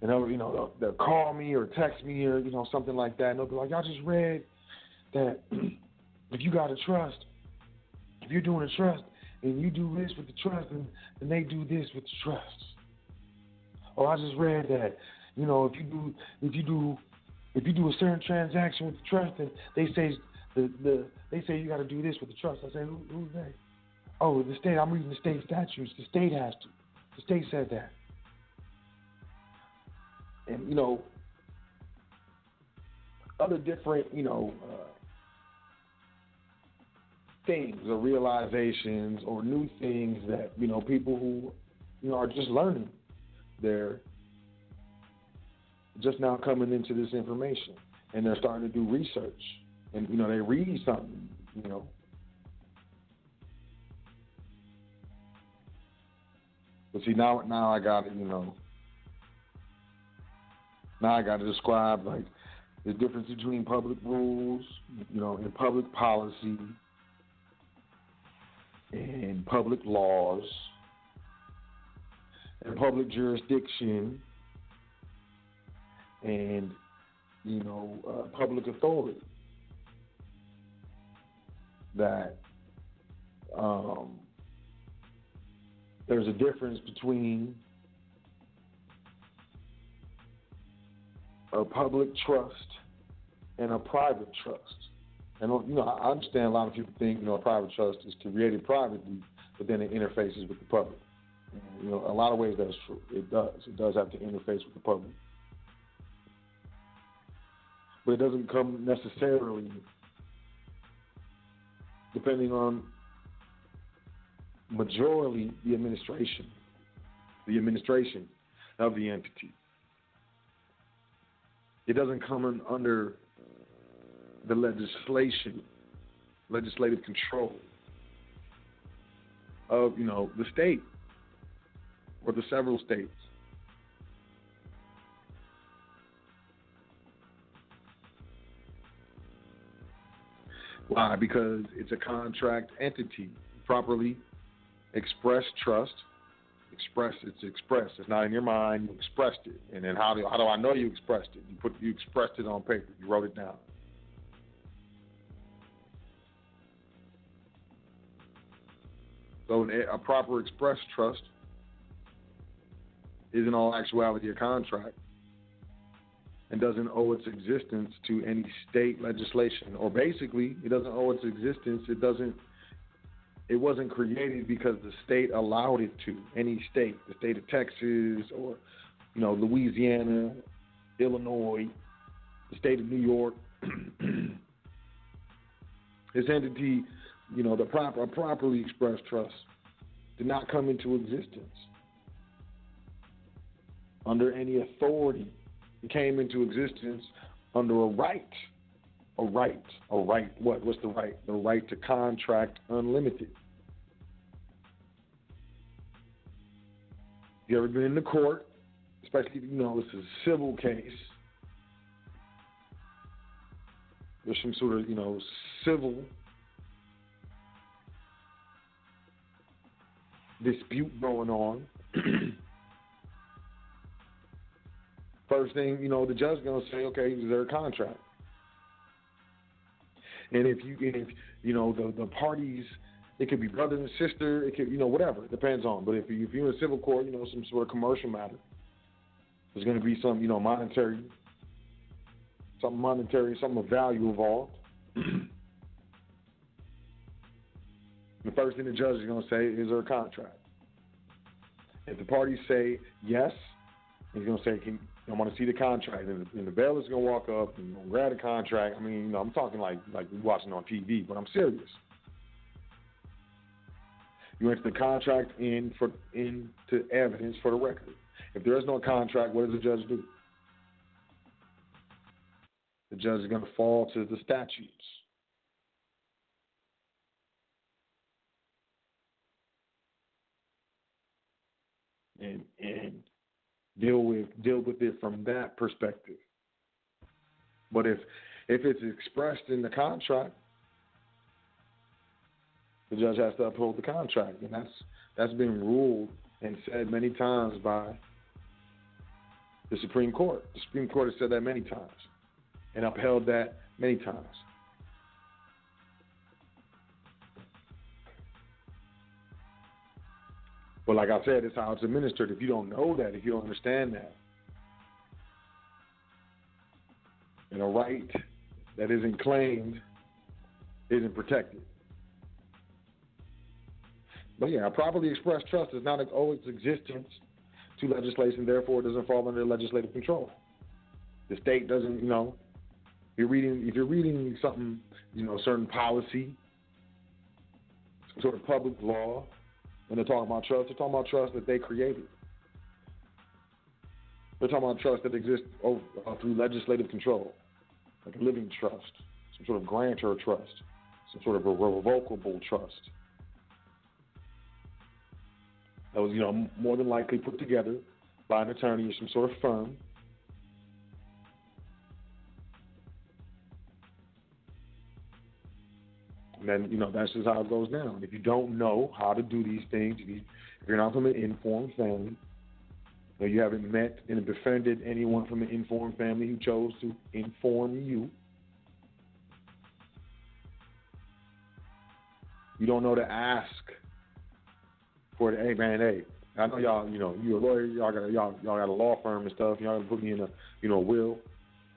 and they'll, you know, they'll, they'll call me or text me or, you know, something like that. And they'll be like, y'all just read that if you got a trust, if you're doing a trust, and you do this with the trust, and, and they do this with the trust. Or I just read that, you know, if you do, if you do, if you do a certain transaction with the trust, and they say the, the they say you got to do this with the trust. I say, Who, who's they? Oh, the state. I'm reading the state statutes. The state has to. The state said that. And, you know, other different, you know, uh, things or realizations or new things that, you know, people who, you know, are just learning, they're just now coming into this information, and they're starting to do research, and, you know, they read something, you know. But see, now, now I got to, you know, now I got to describe, like, the difference between public rules, you know, and public policy and public laws and public jurisdiction and, you know, uh, public authority. That um, there's a difference between a public trust and a private trust. And, you know, I understand a lot of people think, you know, a private trust is created privately, but then it interfaces with the public. And, you know, a lot of ways that's true. It does. It does have to interface with the public. But it doesn't come necessarily, depending on majorly the administration, the administration of the entity. It doesn't come in under the legislation, legislative control of, you know, the state or the several states. Why? Because it's a contract entity. Properly express trust. Express, it's expressed. It's not in your mind. You expressed it. And then how do how do I know you expressed it? You put you expressed it on paper. You wrote it down. So a proper express trust is in all actuality a contract and doesn't owe its existence to any state legislation. Or basically, it doesn't owe its existence. It doesn't. It wasn't created because the state allowed it to. Any state, the state of Texas, or, you know, Louisiana, Illinois, the state of New York. This entity, you know, the proper, properly expressed trust did not come into existence under any authority. It came into existence under a right. A right. A right. What? What's the right? The right to contract unlimited. You ever been in the court, especially, you know, this is a civil case. There's some sort of, you know, civil dispute going on. First thing, you know, the judge gonna say, okay, is there a contract? And if you, if you know, the, the parties, it could be brother and sister, it could, you know, whatever, it depends on. But if you, if you're in civil court, you know, some sort of commercial matter, there's gonna be some, you know, monetary some monetary, some of value involved. The first thing the judge is going to say, is there a contract? If the parties say yes, he's going to say, Can, I want to see the contract. And the, and the bailer's going to walk up and grab the contract. I mean, you know, I'm talking like, like we're watching on T V, but I'm serious. You enter the contract in for, into evidence for the record. If there is no contract, what does the judge do? The judge is going to fall to the statutes. And, and deal with deal with it from that perspective. But if if it's expressed in the contract, the judge has to uphold the contract, and that's that's been ruled and said many times by the Supreme Court. The Supreme Court has said that many times and upheld that many times. But like I said, it's how it's administered. If you don't know that, if you don't understand that, and a right that isn't claimed isn't protected. But yeah, a properly expressed trust does not owe its existence to legislation, therefore it doesn't fall under legislative control. The state doesn't, you know, you're reading if you're reading something, you know, certain policy, some sort of public law. When they're talking about trust, they're talking about trust that they created. They're talking about trust that exists over, uh, through legislative control, like a living trust, some sort of grantor trust, some sort of a revocable trust. That was, you know, more than likely put together by an attorney or some sort of firm. And then, you know, that's just how it goes down. If you don't know how to do these things, if, you, if you're not from an informed family, or you haven't met and befriended anyone from an informed family who chose to inform you, you don't know to ask for the, hey, man, hey, I know y'all, you know, you're a lawyer, y'all got, y'all, y'all got a law firm and stuff, y'all gonna put me in a, you know, will,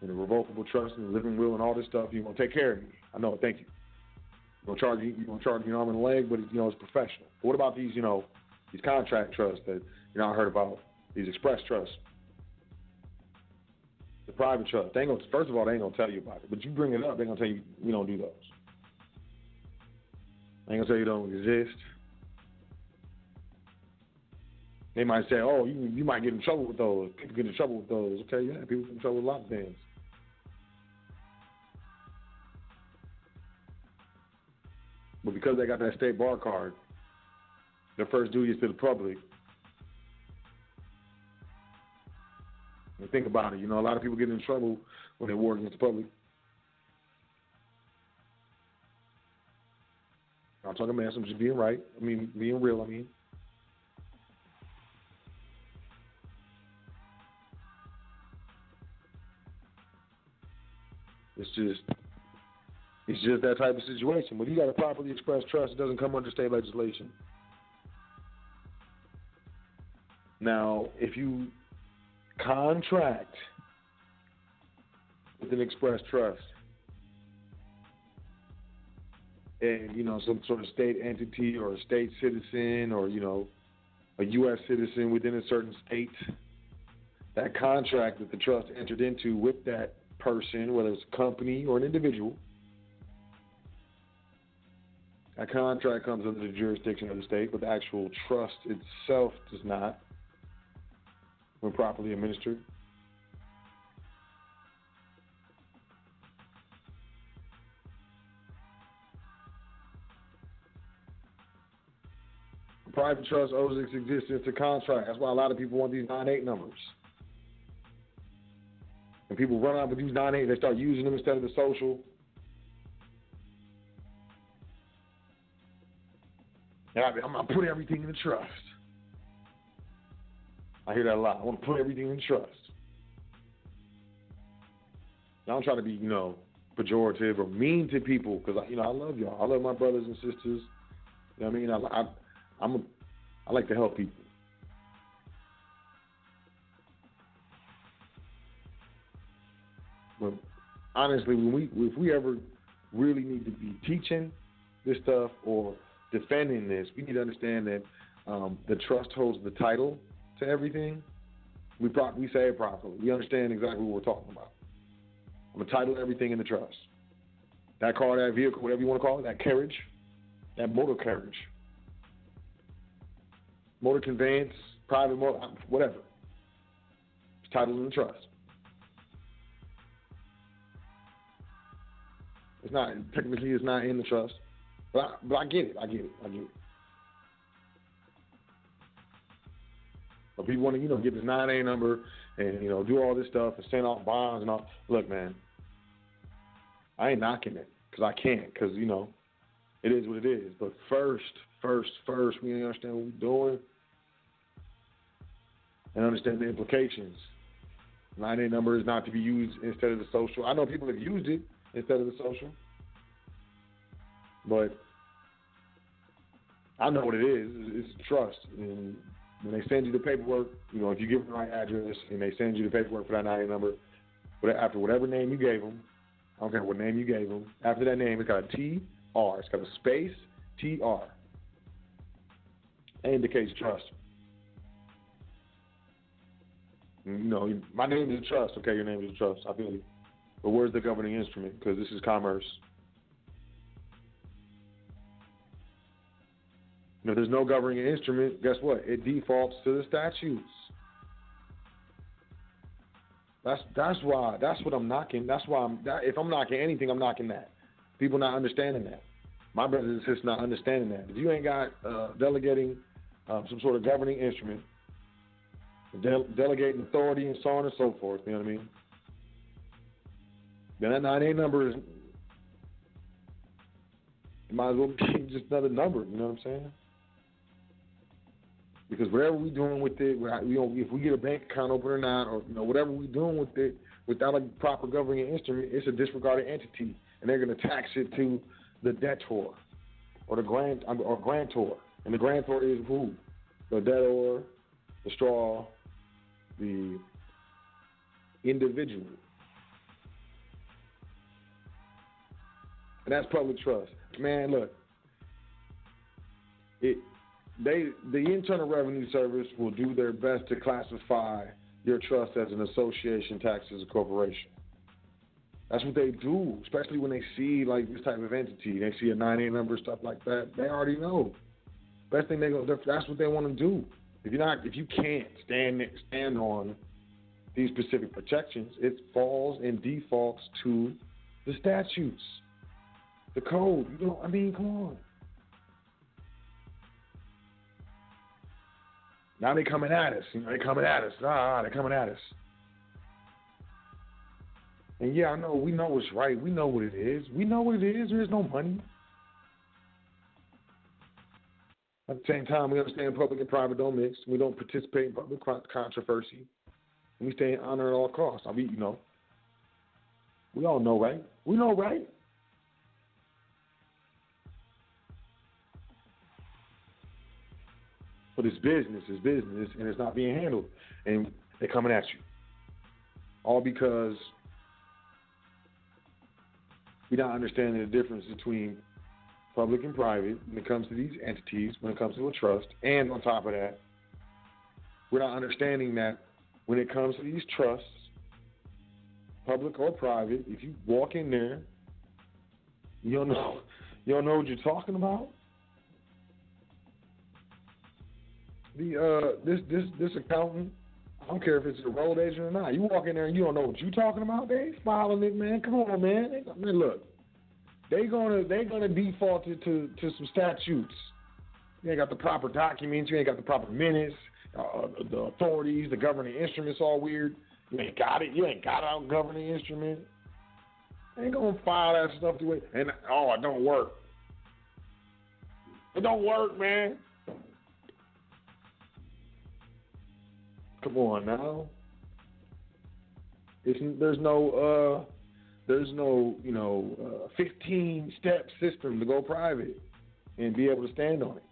and a revocable trust and a living will and all this stuff, you're going to take care of me. I know, thank you. You're gonna charge you, you're gonna charge your arm and a leg, but it, you know, it's professional. But what about these, you know, these contract trusts that you know I heard about? These express trusts, the private trusts. They ain't gonna, first of all, they ain't gonna tell you about it. But you bring it up, they're gonna tell you we don't do those. They ain't gonna tell you don't exist. They might say, oh, you you might get in trouble with those. People get in trouble with those. Okay, yeah, people get in trouble with a lot of things. But because they got that state bar card, their first duty is to the public. And think about it. You know, a lot of people get in trouble when they war against the public. I'm talking about some just being right. I mean, being real, I mean. It's just... It's just that type of situation. When you got a properly expressed trust, it doesn't come under state legislation. Now, if you contract with an express trust and, you know, some sort of state entity or a state citizen or, you know, a U S citizen within a certain state, that contract that the trust entered into with that person, whether it's a company or an individual, a contract comes under the jurisdiction of the state, but the actual trust itself does not, when properly administered. The private trust owes its existence to contract. That's why a lot of people want these nine eight numbers. And people run out with these nine eight, they start using them instead of the social. I'm going to put everything in the trust. I hear that a lot. I want to put everything in the trust. Now, I don't try to be, you know, pejorative or mean to people because, you know, I love y'all. I love my brothers and sisters. You know what I mean? I, I, I'm a, I like to help people. But honestly, when we if we ever really need to be teaching this stuff or defending this, we need to understand that um, the trust holds the title to everything. We pro- we say it properly. We understand exactly what we're talking about. I'm gonna title everything in the trust. That car, that vehicle, whatever you want to call it, that carriage, that motor carriage, motor conveyance, private motor, whatever. It's titled in the trust. It's not technically it's not in the trust, but I, but I get it. I get it. I get it. But people want to, you know, get this nine A number and, you know, do all this stuff and send out bonds and all. Look, man, I ain't knocking it because I can't because, you know, it is what it is. But first, first, first, we understand what we're doing and understand the implications. nine A number is not to be used instead of the social. I know people have used it instead of the social, but I know what it is. It's trust. And when they send you the paperwork, you know, if you give them the right address and they send you the paperwork for that nine A number, after whatever name you gave them, I don't care what name you gave them, after that name, it's got a T R. It's got a space T R. That indicates trust. You know, my name is a trust. Okay, your name is a trust. I feel you. But where's the governing instrument? Because this is commerce. And if there's no governing instrument, guess what? It defaults to the statutes. That's that's why that's what I'm knocking. That's why I'm, that, if I'm knocking anything, I'm knocking that. People not understanding that. My brothers and sisters not understanding that. If you ain't got uh, delegating um, some sort of governing instrument, de- delegating authority and so on and so forth, you know what I mean? Then that nine A number is, it might as well be just another number, you know what I'm saying? Because whatever we doing with it, we don't, if we get a bank account open or not, or you know whatever we doing with it, without a proper governing instrument, it's a disregarded entity, and they're going to tax it to the debtor or the grant or grantor, and the grantor is who? The debtor, the straw, the individual. And that's public trust. Man, look, it they the Internal Revenue Service will do their best to classify your trust as an association taxed as a corporation. That's what they do, especially when they see like this type of entity. They see a nine A number, stuff like that. They already know. Best thing they go, that's what they want to do. If you're not, if you can't stand stand on these specific protections, it falls and defaults to the statutes. The code, you know, I mean, come on. Now they're coming at us. You know, they're coming at us. Ah, they're coming at us. And yeah, I know, we know what's right. We know what it is. We know what it is. There is no money. At the same time, we understand public and private don't mix. We don't participate in public controversy. And we stay in honor at all costs. I mean, you know, we all know, right? We know, right? But it's business, it's business, and it's not being handled. And they're coming at you. All because we're not understanding the difference between public and private when it comes to these entities, when it comes to a trust. And on top of that, we're not understanding that when it comes to these trusts, public or private, if you walk in there, you don't know, you don't know what you're talking about. The, uh, this this this accountant, I don't care if it's a road agent or not. You walk in there and you don't know what you're talking about. They ain't smiling it, man. Come on, man. They, man, look, they gonna they gonna default it to, to some statutes. You ain't got the proper documents. You ain't got the proper minutes. Uh, the authorities, the governing instruments, all weird. You ain't got it. You ain't got our governing instrument. They ain't gonna file that stuff the way. And oh, it don't work. It don't work, man. Come on now. It's, there's no, uh, there's no, you know, uh, fifteen-step system to go private and be able to stand on it.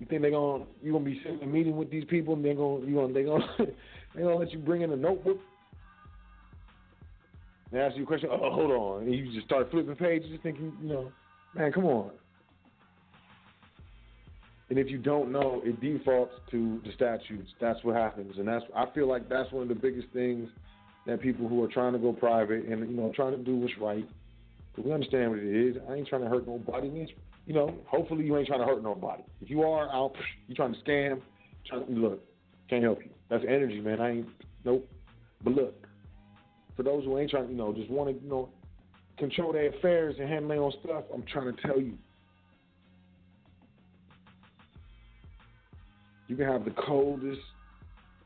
You think they're gonna, you gonna be sitting in a meeting with these people and they're gonna, you gonna, they gonna, They don't let you bring in a notebook. They ask you a question, oh, hold on. And you just start flipping pages thinking, you know, man, come on. And if you don't know, it defaults to the statutes. That's what happens. And that's, I feel like that's one of the biggest things that people who are trying to go private and, you know, trying to do what's right, but we understand what it is. I ain't trying to hurt nobody. You know, hopefully you ain't trying to hurt nobody. If you are out, you trying to scam, trying to, look, can't help you. That's energy, man. I ain't, nope. But look, for those who ain't trying to, you know, just want to, you know, control their affairs and handle their own stuff, I'm trying to tell you. You can have the coldest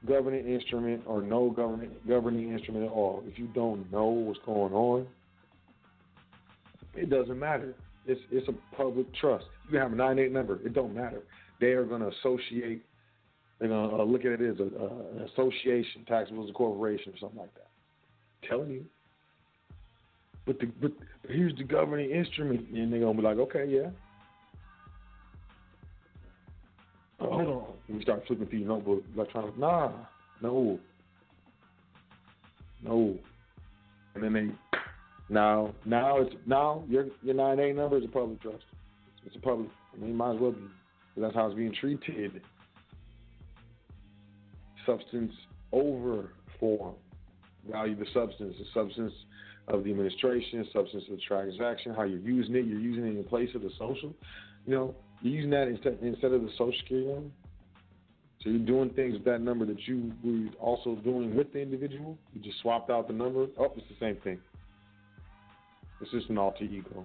governing instrument or no government governing instrument at all. If you don't know what's going on, it doesn't matter. It's it's a public trust. You can have a nine eight number. It don't matter. They are going to associate. They're going to look at it as a, uh, an association, taxable as a corporation or something like that. I'm telling you. But the but here's the governing instrument, and they're going to be like, okay, yeah. Oh, hold on. And we start flipping through your notebook, electronic. Nah, no, no. And then they. Now, now it's now your your nine A number is a public trust. It's a public. I mean, it might as well be. But that's how it's being treated. Substance over form. Value the substance. The substance of the administration. Substance of the transaction. How you're using it. You're using it in place of the social. You know, you're using that instead instead of the social security number. So you're doing things with that number that you were also doing with the individual. You just swapped out the number. Oh, it's the same thing. It's just an alter ego.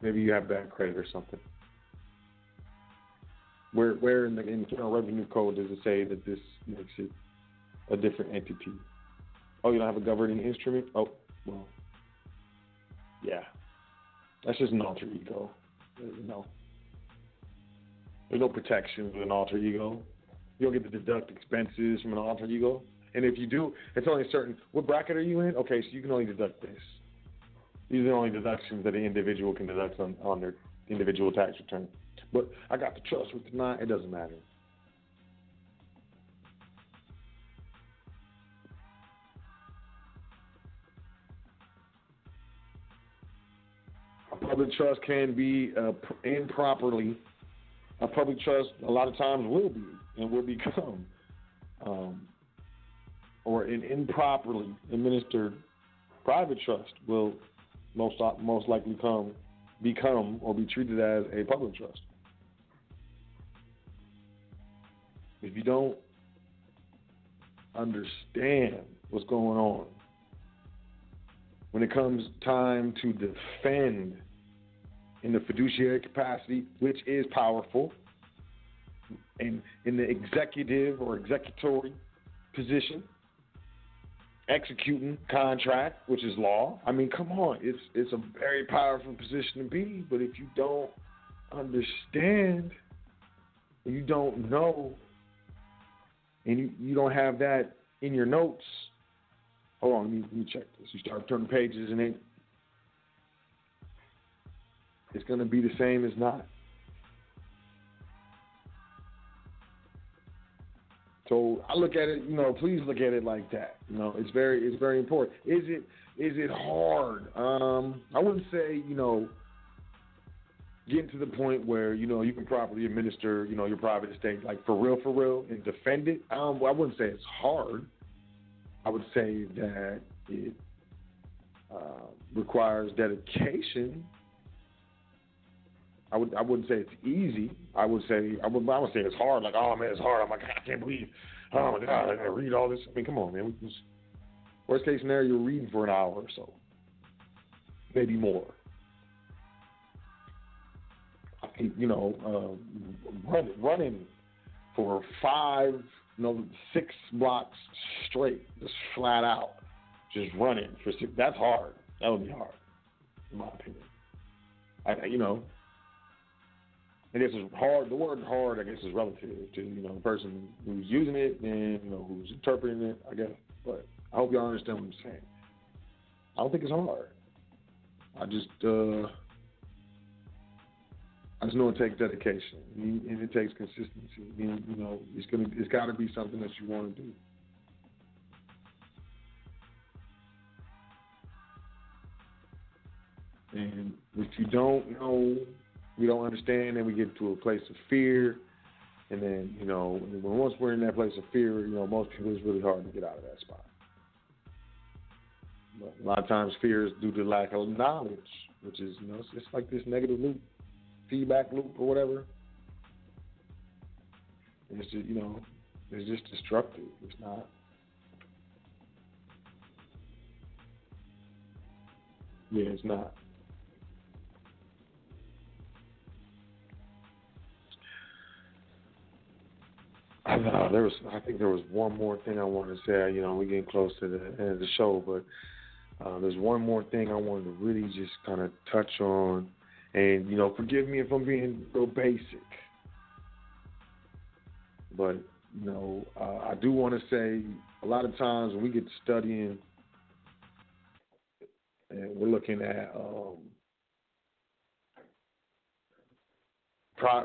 Maybe you have bad credit or something. Where, where in the in the revenue code does it say that this makes it a different entity? Oh, you don't have a governing instrument? Oh, well, yeah. That's just an alter ego. No, there's no protection with an alter ego. You don't get to deduct expenses from an alter ego. And if you do, it's only certain. What bracket are you in? Okay, so you can only deduct this. These are the only deductions that an individual can deduct on, on their individual tax return. But I got the trust with the nine. It doesn't matter. A public trust can be uh, improperly. A public trust a lot of times will be and will become um, or an improperly administered private trust will most most likely come, become or be treated as a public trust. If you don't understand what's going on, when it comes time to defend in the fiduciary capacity, which is powerful, and in the executive or executory position, executing contract, which is law. I mean, come on. It's it's a very powerful position to be, but if you don't understand, you don't know, and you, you don't have that in your notes. Hold on, let me, let me check this. You start turning pages, and it, it's going to be the same as not. So I look at it, you know, please look at it like that. You know, it's very, it's very important. Is it, is it hard? Um, I wouldn't say, you know, getting to the point where, you know, you can properly administer, you know, your private estate, like for real, for real, and defend it. Um, well, I wouldn't say it's hard. I would say that it uh, requires dedication. I would I wouldn't say it's easy. I would say I would I would say it's hard. Like, oh man, it's hard. I'm like, I can't believe. Oh my God, I gotta read all this. I mean, come on, man. Just, worst case scenario, you're reading for an hour or so, maybe more. You know, uh, running running for five, you know, six blocks straight, just flat out, just running for six. That's hard. That would be hard, in my opinion. I, you know. And this is hard. The word "hard," I guess, is relative to, you know, the person who's using it and, you know, who's interpreting it, I guess. But I hope y'all understand what I'm saying. I don't think it's hard. I just uh, I just know it takes dedication and it takes consistency. And, you know, it's gonna it's got to be something that you want to do. And if you don't know, we don't understand, and we get to a place of fear. And then, you know, when once we're in that place of fear, you know, most people, it's really hard to get out of that spot. But a lot of times fear is due to lack of knowledge, which is, you know, it's, it's like this negative loop, feedback loop or whatever. And it's just, you know, it's just destructive. It's not. Yeah, it's not. I know, there was, I think there was one more thing I wanted to say. You know, we're getting close to the end of the show, but uh, there's one more thing I wanted to really just kind of touch on. And, you know, forgive me if I'm being real basic. But, you know, uh, I do want to say a lot of times when we get to studying and we're looking at, um,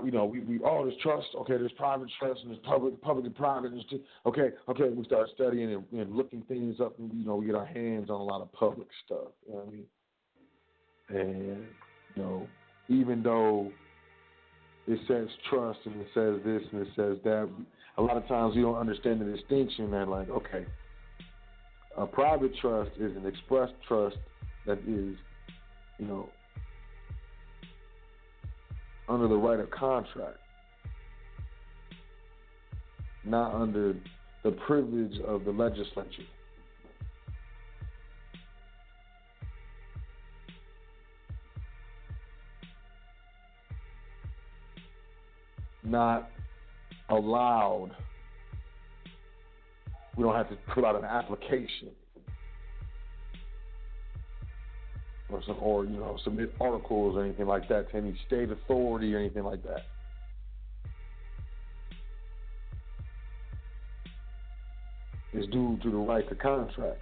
you know, we, we oh, there's trust. Okay, there's private trust, and there's public, public and private. And there's, okay, okay, we start studying and, and looking things up, and, you know, we get our hands on a lot of public stuff. You know what I mean? And, you know, even though it says trust and it says this and it says that, a lot of times we don't understand the distinction that, like, okay, a private trust is an express trust that is, you know, under the right of contract, not under the privilege of the legislature. Not allowed. We don't have to put out an application or some, or, you know, submit articles or anything like that to any state authority or anything like that. It's due to the right to contract,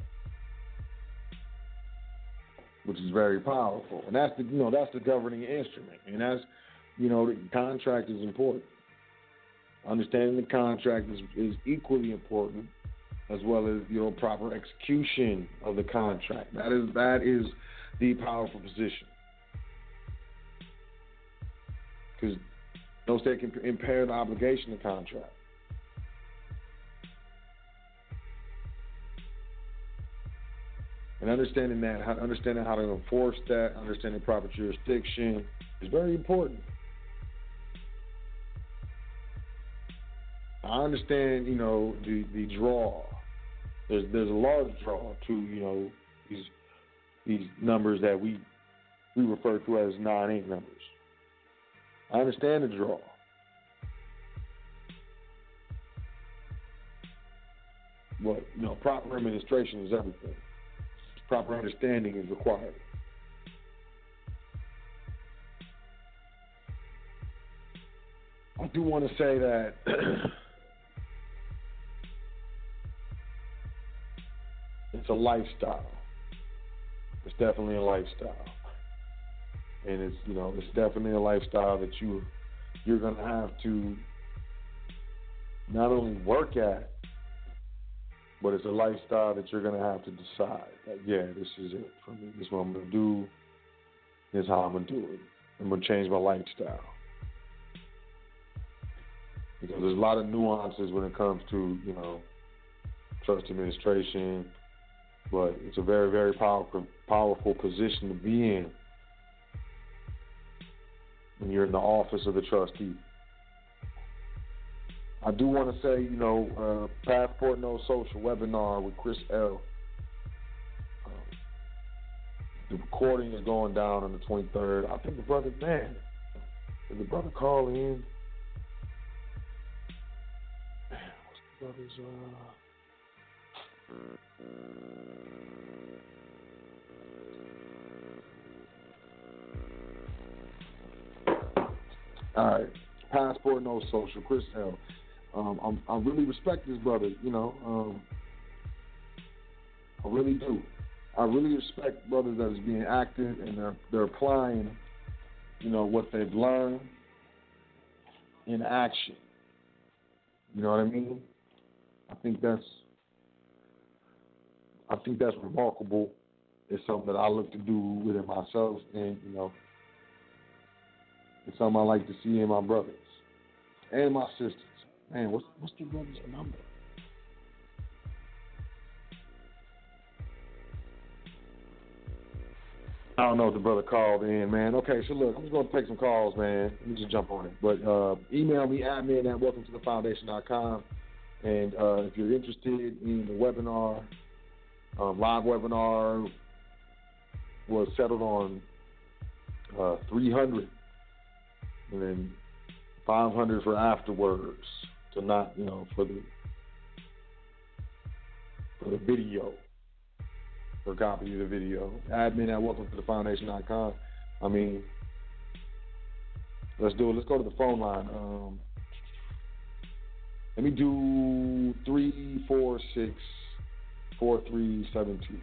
which is very powerful, and that's the, you know, that's the governing instrument, and that's, you know, the contract is important. Understanding the contract is, is equally important, as well as, you know, proper execution of the contract. That is, that is the powerful position, because no state can impair the obligation of contract. And understanding that, understanding how to enforce that, understanding proper jurisdiction is very important. I understand, you know, the, the draw. There's there's a large draw to, you know, these these numbers that we we refer to as non-ink numbers. I understand the draw. But, you know, proper administration is everything. Proper understanding is required. I do want to say that it's a lifestyle. It's definitely a lifestyle, and it's, you know, it's definitely a lifestyle that you you're gonna have to not only work at, but it's a lifestyle that you're gonna have to decide that, yeah, this is it for me. This is what I'm gonna do. This is how I'm gonna do it. I'm gonna change my lifestyle, because there's a lot of nuances when it comes to, you know, trust administration. But it's a very, very powerful, powerful position to be in when you're in the office of the trustee. I do want to say, you know, uh, Passport No Social webinar with Chris L. Um, the recording is going down on the twenty-third. I think the brother, man, did the brother call in? Man, what's the brother's, uh... all right, Passport No Social, Chris L. Um, I'm, I really respect this brother, you know. Um, I really do. I really respect brothers that is being active and they're they're applying, you know, what they've learned in action. You know what I mean? I think that's. I think that's remarkable it's something that I look to do within myself, and, you know, it's something I like to see in my brothers and my sisters. Man, what's, what's the brother's number? I don't know if the brother called in, man. Okay, so look, I'm just going to take some calls, man. Let me just jump on it. But uh, email me, admin at welcome to the foundation dot com. And uh, if you're interested in the webinar, uh, live webinar was settled on uh, three hundred, and then five hundred for afterwards, to not, you know, for the for the video, for a copy of the video. Admin at welcome to the foundation dot com. I mean, let's do it. Let's go to the phone line. Um, let me do three four six, four three seven two.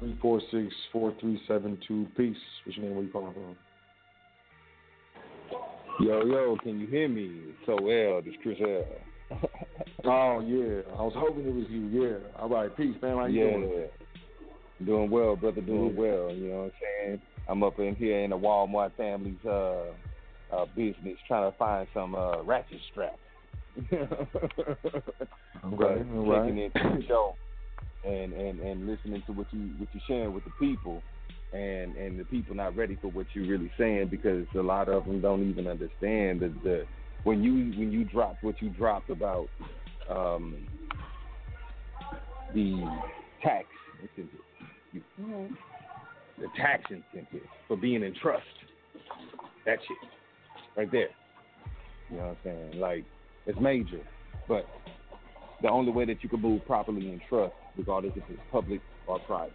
three four six, four three seven two. Peace. What's your name? Where you calling from? Yo, yo, can you hear me? So L, this is Chris L. Oh, yeah. I was hoping it was you, yeah. All right, peace, man. How you yeah, doing? Yeah. Doing well, brother, doing yeah. well. You know what I'm saying? I'm up in here in the Walmart family's uh, uh, business trying to find some uh, ratchet straps. Okay, all right. Checking into the show and, and, and listening to what, you, what you're sharing with the people. And, and the people not ready for what you're really saying, because a lot of them don't even understand that the when you when you dropped what you dropped about um, the tax incentive, you, mm-hmm. the tax incentive for being in trust, that shit right there. You know what I'm saying? Like, it's major, but the only way that you can move properly in trust, regardless if it's public or private,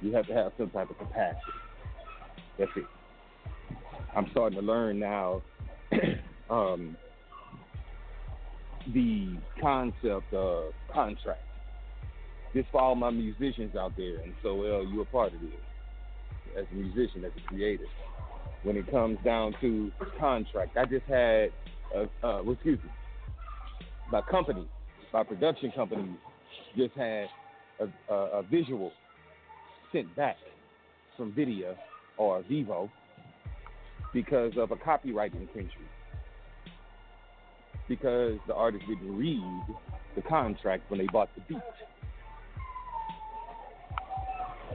you have to have some type of capacity. That's it. I'm starting to learn now um, the concept of contract. This for all my musicians out there, and so L, you're a part of this as a musician, as a creator. When it comes down to contract, I just had, uh, uh, well, excuse me, my company, my production company, just had a, a, a visual sent back from Video or Vivo because of a copyright infringement, because the artist didn't read the contract when they bought the beat.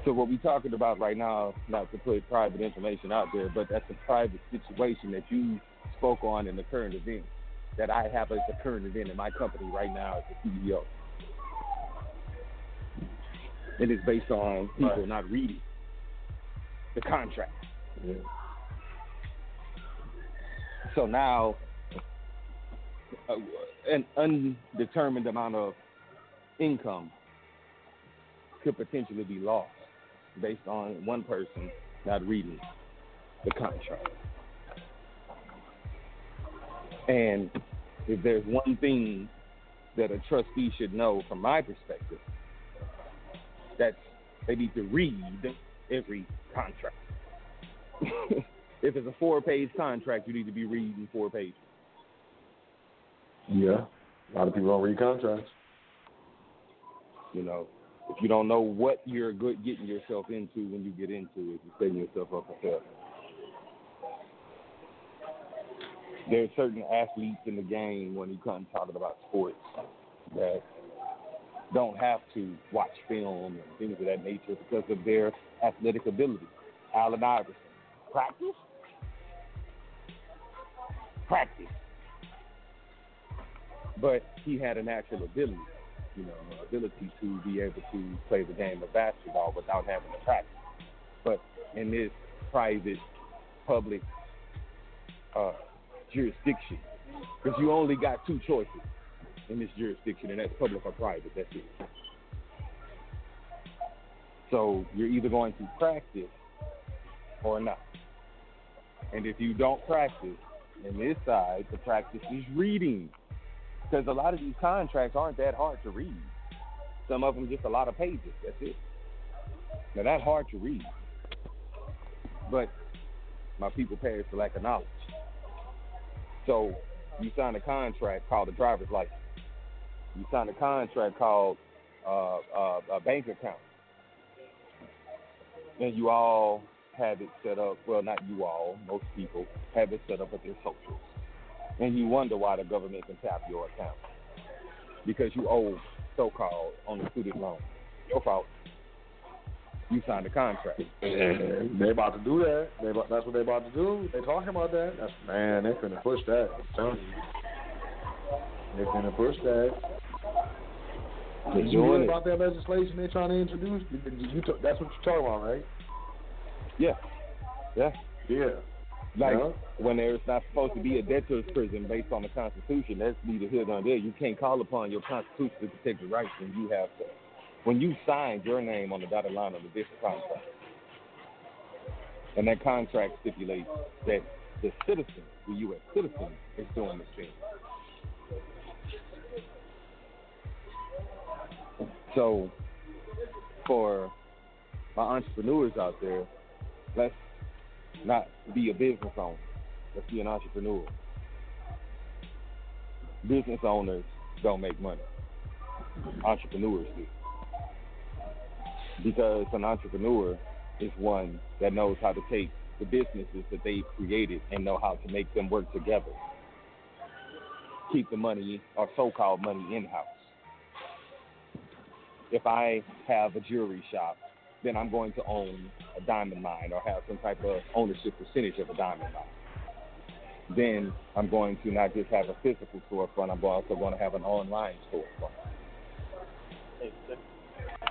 So what we're talking about right now, not to put private information out there, but that's a private situation that you spoke on in the current event that I have as a current event in my company right now as the C E O. And it's based on people right. not reading the contract. Yeah. So now, uh, an undetermined amount of income could potentially be lost based on one person not reading the contract. And if there's one thing that a trustee should know from my perspective, that they need to read every contract. If it's a four-page contract, you need to be reading four pages. Yeah, a lot of people don't read contracts. You know, if you don't know what you're good getting yourself into when you get into it, you're setting yourself up for failure. There are certain athletes in the game, when you come talking about sports, that don't have to watch film and things of that nature because of their athletic ability. Allen Iverson. Practice? Practice. But he had a natural ability, you know, ability to be able to play the game of basketball without having to practice. But in this private, public uh, jurisdiction, because you only got two choices in this jurisdiction, and that's public or private, that's it. So you're either going to practice or not. And if you don't practice, in this side, the practice is reading. Because a lot of these contracts aren't that hard to read. Some of them just a lot of pages, that's it. They're not hard to read. But my people perish for lack of knowledge. So you sign a contract called a driver's license. You sign a contract called uh, uh, a bank account. And you all have it set up. Well, not you all. Most people have it set up with their socials. And you wonder why the government can tap your account. Because you owe so-called on a student loan. Your fault. You signed a contract. And they about to do that. They about, that's what they about to do. They talking about that. That's, man, they're going to push that. I'm telling you. They're going to push that. Did you hear about that legislation they're trying to introduce? You t- that's what you're talking about, right? Yeah. Yeah. Yeah. Like, yeah. When there's not supposed to be a debtor's prison based on the Constitution, that's neither here nor there. You can't call upon your Constitution to protect your rights when you have to. When you signed your name on the dotted line of a different contract, and that contract stipulates that the citizen, the U S citizen, is doing the same. So, for my entrepreneurs out there, let's not be a business owner. Let's be an entrepreneur. Business owners don't make money. Entrepreneurs do. Because an entrepreneur is one that knows how to take the businesses that they've created and know how to make them work together. Keep the money, or so-called money, in-house. If I have a jewelry shop, then I'm going to own a diamond mine or have some type of ownership percentage of a diamond mine. Then I'm going to not just have a physical storefront, I'm also going to have an online storefront.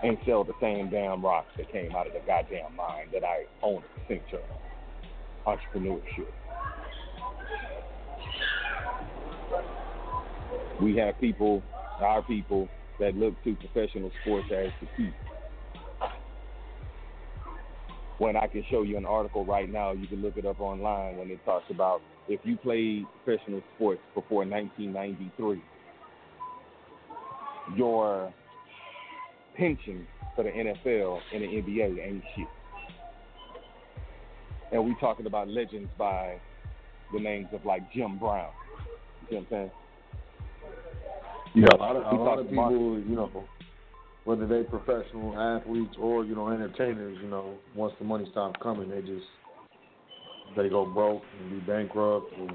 And sell the same damn rocks that came out of the goddamn mine that I own a percentage of. Entrepreneurship. We have people, our people, that look to professional sports as the key. When I can show you an article right now, you can look it up online when it talks about if you played professional sports before nineteen ninety-three, your pension for the N F L and the N B A ain't shit. And we talking about legends by the names of like Jim Brown. You know what I'm saying? Yeah, a lot of, a lot of people, market. You know, whether they professional athletes or, you know, entertainers, you know, once the money stops coming, they just, they go broke and be bankrupt and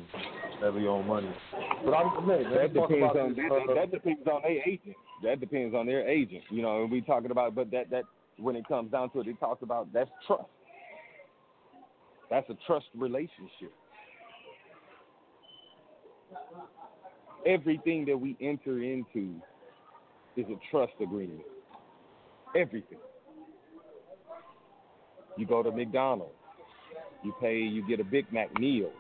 heavy on money. But I'm man, that, depends on, this, that, uh, that depends on their agent. That depends on their agent. You know, and we talking about, but that, that when it comes down to it, it talks about that's trust. That's a trust relationship. Everything that we enter into is a trust agreement. Everything. You go to McDonald's. You pay, you get a Big Mac meal.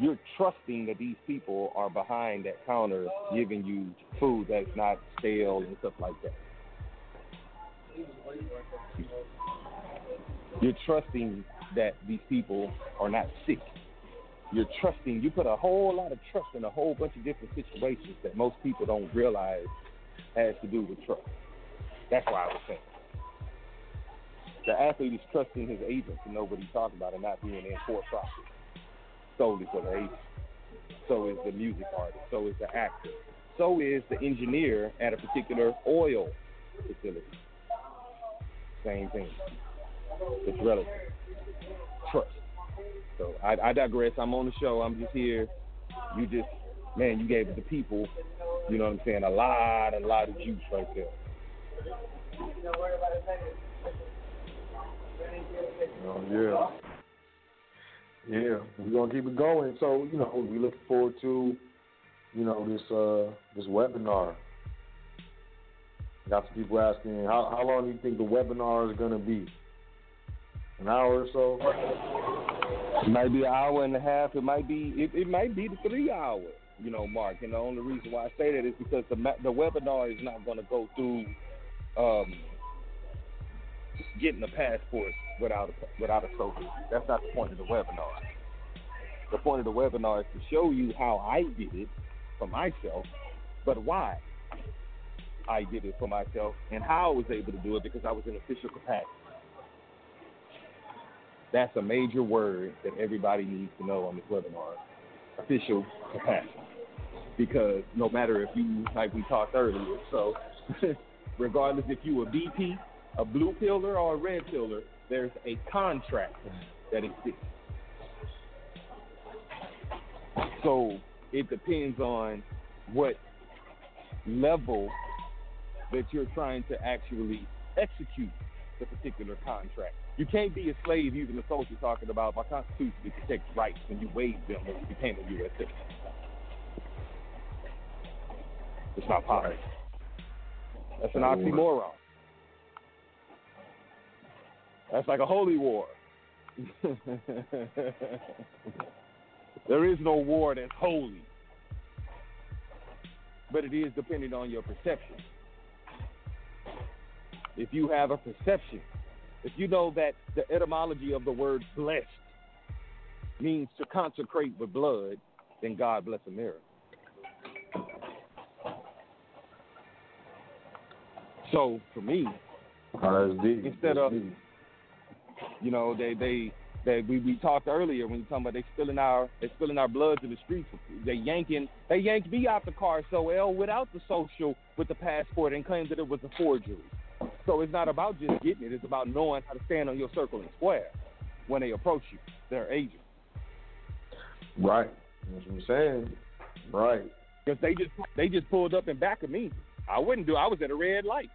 You're trusting that these people are behind that counter giving you food that's not stale and stuff like that. You're trusting that these people are not sick. You're trusting, you put a whole lot of trust in a whole bunch of different situations that most people don't realize has to do with trust. That's why I was saying. The athlete is trusting his agent to know what he's talking about and not being in for profit solely for the agent. So is the music artist. So is the actor. So is the engineer at a particular oil facility. Same thing. It's relative. Trust. So I, I digress. I'm on the show. I'm just here. You just, man, you gave the people, you know what I'm saying, a lot, a lot of juice right there. Don't worry about it later. Oh, yeah, yeah. We're gonna keep it going. So you know, we look forward to you know this uh, this webinar. Got some people asking, how, how long do you think the webinar is gonna be? An hour or so? It might be an hour and a half. It might be it, it might be the three hour you know mark. And the only reason why I say that is because the the webinar is not gonna go through. Um, Getting a passport without a, without a social. That's not the point of the webinar. The point of the webinar is to show you how I did it for myself, but why I did it for myself and how I was able to do it because I was in official capacity. That's a major word that everybody needs to know on this webinar, official capacity. Because no matter if you, like we talked earlier, so regardless if you a B P, a blue pillar, or a red pillar, there's a contract that exists. So it depends on what level that you're trying to actually execute the particular contract. You can't be a slave using the social talking about my constitution to protect rights when you waived them when you became a U S citizen. It's not possible. That's an oxymoron. That's like a holy war. There is no war that's holy, but it is dependent on your perception. If you have a perception, if you know that the etymology of the word blessed means to consecrate with blood, then God bless America. So for me, instead of, you know, they they, they we, we talked earlier when you talking about they spilling our they spilling our bloods in the streets. They yanking they yanked me out the car, so L without the social with the passport and claimed that it was a forgery. So it's not about just getting it; it's about knowing how to stand on your circle and square when they approach you, their agent. Right, that's what I'm saying. Right, because they just they just pulled up in back of me. I wouldn't do. I was at a red light.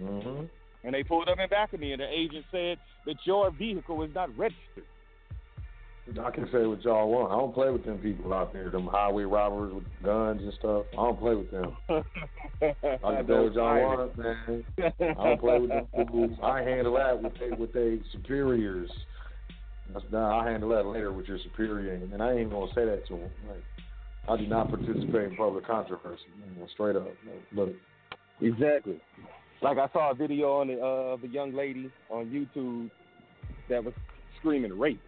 Mm-hmm. And they pulled up in back of me, and the agent said that your vehicle is not registered. I can say what y'all want. I don't play with them people out there, them highway robbers with guns and stuff. I don't play with them. I can say what y'all want, man. I don't play with them fools. I handle that with they, with they superiors. That's not, I handle that later with your superior, and I ain't gonna say that to them. Like, I do not participate in public controversy. Man, straight up, look. Exactly. Like I saw a video on the, uh, of a young lady on YouTube that was screaming rape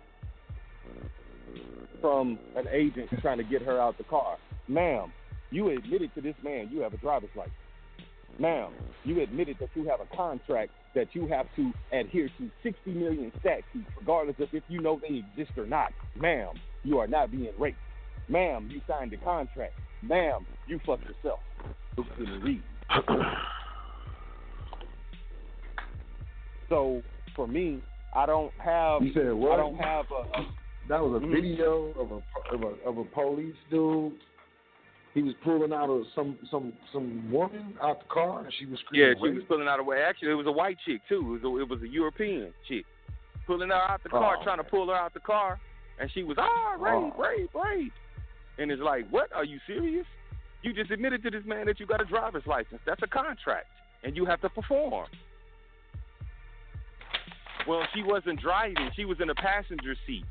from an agent trying to get her out the car. Ma'am, you admitted to this man you have a driver's license. Ma'am, you admitted that you have a contract that you have to adhere to sixty million statutes regardless of if you know they exist or not. Ma'am, you are not being raped. Ma'am, you signed the contract. Ma'am, you fucked yourself. So for me, I don't have. You said what? I don't have a. a that was a mm-hmm. video of a, of a of a police dude. He was pulling out of some some some woman out the car, and she was screaming. Yeah, she rape. was pulling out of. Actually, it was a white chick too. It was a, it was a European chick pulling her out the car, oh, trying to pull her out the car. And she was, ah, rape, oh. rape, rape. And it's like, what? Are you serious? You just admitted to this man that you got a driver's license. That's a contract, and you have to perform. Well, she wasn't driving. She was in a passenger seat.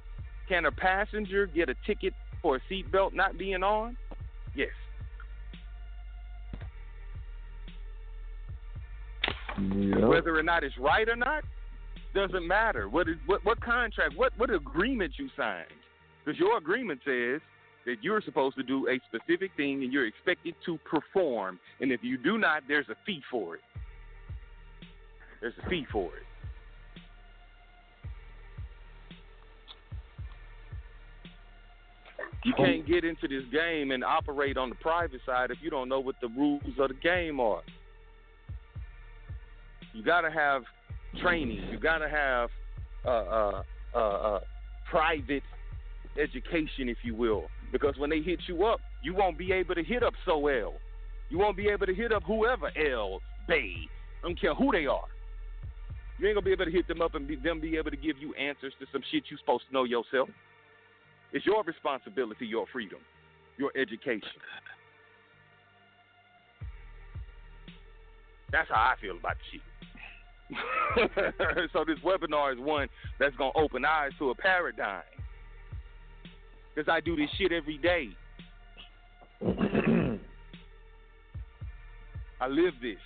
Can a passenger get a ticket for a seatbelt not being on? Yes. Yep. Whether or not it's right or not, doesn't matter. What is what, what contract, what, what agreement you signed? Because your agreement says that you're supposed to do a specific thing and you're expected to perform. And if you do not, there's a fee for it. There's a fee for it. You can't get into this game and operate on the private side if you don't know what the rules of the game are. You got to have training. You gotta have uh, uh, uh, uh, private education, if you will, because when they hit you up, you won't be able to hit up So L. You won't be able to hit up whoever L, Bay. I don't care who they are. You ain't gonna be able to hit them up and be, them be able to give you answers to some shit you supposed to know yourself. It's your responsibility, your freedom, your education. That's how I feel about shit. So this webinar is one that's going to open eyes to a paradigm, because I do this shit every day. I live this.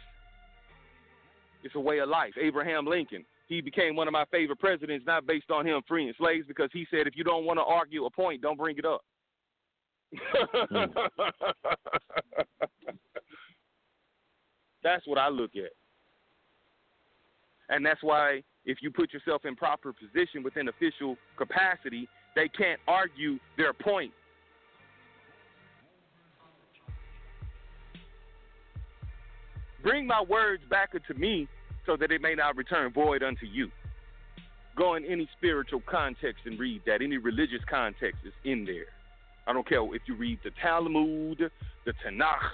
It's a way of life. Abraham Lincoln, he became one of my favorite presidents, not based on him freeing slaves, because he said if you don't want to argue a point, don't bring it up. That's what I look at. And that's why if you put yourself in proper position within official capacity, they can't argue their point. Bring my words back unto me so that it may not return void unto you. Go in any spiritual context and read that. Any religious context is in there. I don't care if you read the Talmud, the Tanakh,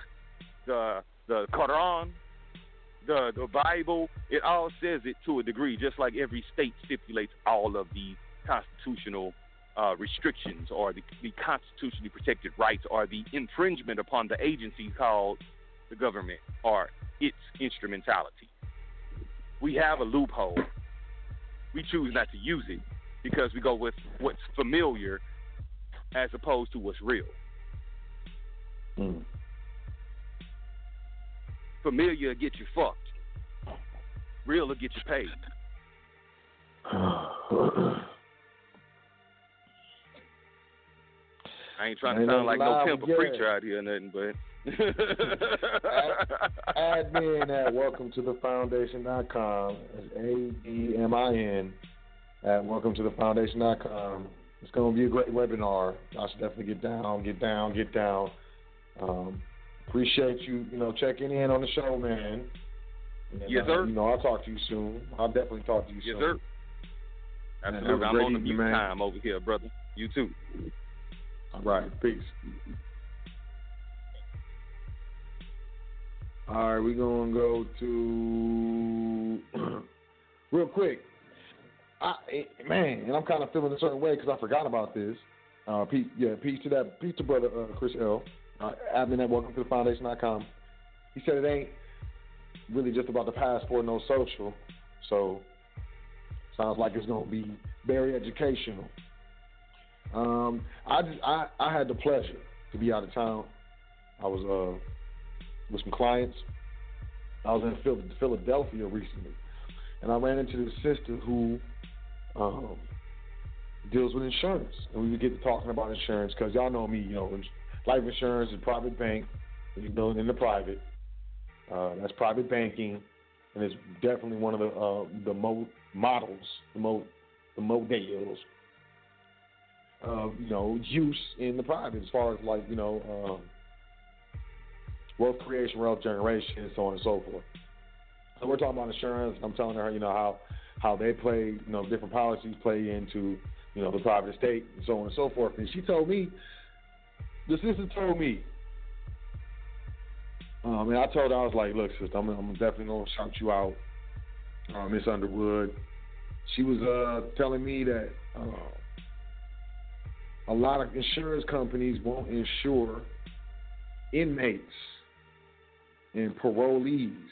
the the Quran, the, the Bible. It all says it to a degree, just like every state stipulates all of the constitutional uh, restrictions or the, the constitutionally protected rights or the infringement upon the agency called the government or its instrumentality. We have a loophole. We choose not to use it because we go with what's familiar as opposed to what's real. Mm. Familiar will get you fucked. Real will get you paid. I ain't trying to ain't sound like no pimp or preacher out here or nothing, but admin at welcome to the foundation dot com. It's A D M I N at welcome to the foundation dot com. It's going to be a great webinar. I should definitely get down, get down, get down. Um, appreciate you, you know, checking in on the show, man. And, yes, sir. Uh, you know, I'll talk to you soon. I'll definitely talk to you yes, soon. Yes, sir. Absolutely. I'm on the mute time over here, brother. You too. All right. Peace. All right, we're going to go to real quick. I, man, and I'm kind of feeling a certain way because I forgot about this. Uh, peace, yeah, peace to that, peace to brother uh, Chris L. Uh, admin at welcome to the foundation dot com. He said it ain't really just about the passport, no social. So sounds like it's going to be very educational. Um, I, just, I I had the pleasure to be out of town. I was uh, with some clients. I was in Philadelphia recently, and I ran into this sister who Um, deals with insurance, and we would get to talking about insurance because y'all know me, you know, life insurance is private bank, you know, in the private. Uh, that's private banking, and it's definitely one of the uh, the mo- models, the mo the models of you know use in the private as far as like you know um, wealth creation, wealth generation, and so on and so forth. So we're talking about insurance, and I'm telling her, you know, how. how they play, you know, different policies play into, you know, the private estate and so on and so forth. And she told me, the sister told me, um, and I told her, I was like, look, sister, I'm, I'm definitely going to shout you out, uh, Miss Underwood. She was uh, telling me that uh, a lot of insurance companies won't insure inmates and parolees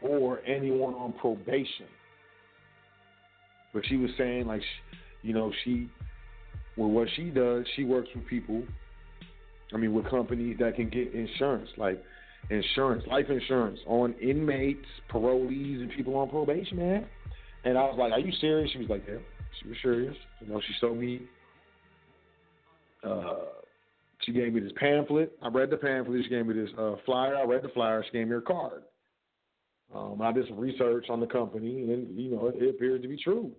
or anyone on probation. But she was saying, like, you know, she, well, what she does, she works with people, I mean, with companies that can get insurance, like insurance, life insurance on inmates, parolees, and people on probation, man. And I was like, are you serious? She was like, yeah, she was serious. You know, she showed me, uh, she gave me this pamphlet. I read the pamphlet. She gave me this uh, flyer. I read the flyer. She gave me her card. Um, I did some research on the company, and, you know, it, it appears to be true.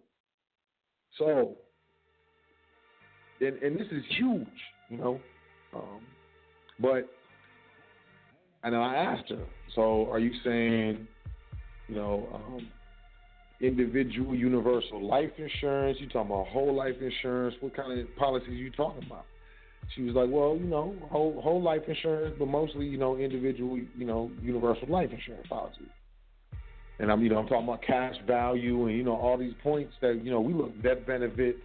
So, and, and this is huge, you know. Um, but, and I asked her, so are you saying, you know, um, individual universal life insurance? You talking about whole life insurance? What kind of policies are you talking about? She was like, well, you know, whole, whole life insurance, but mostly, you know, individual, you know, universal life insurance policies. And I'm, you know, I'm talking about cash value and, you know, all these points that, you know, we look at death benefits,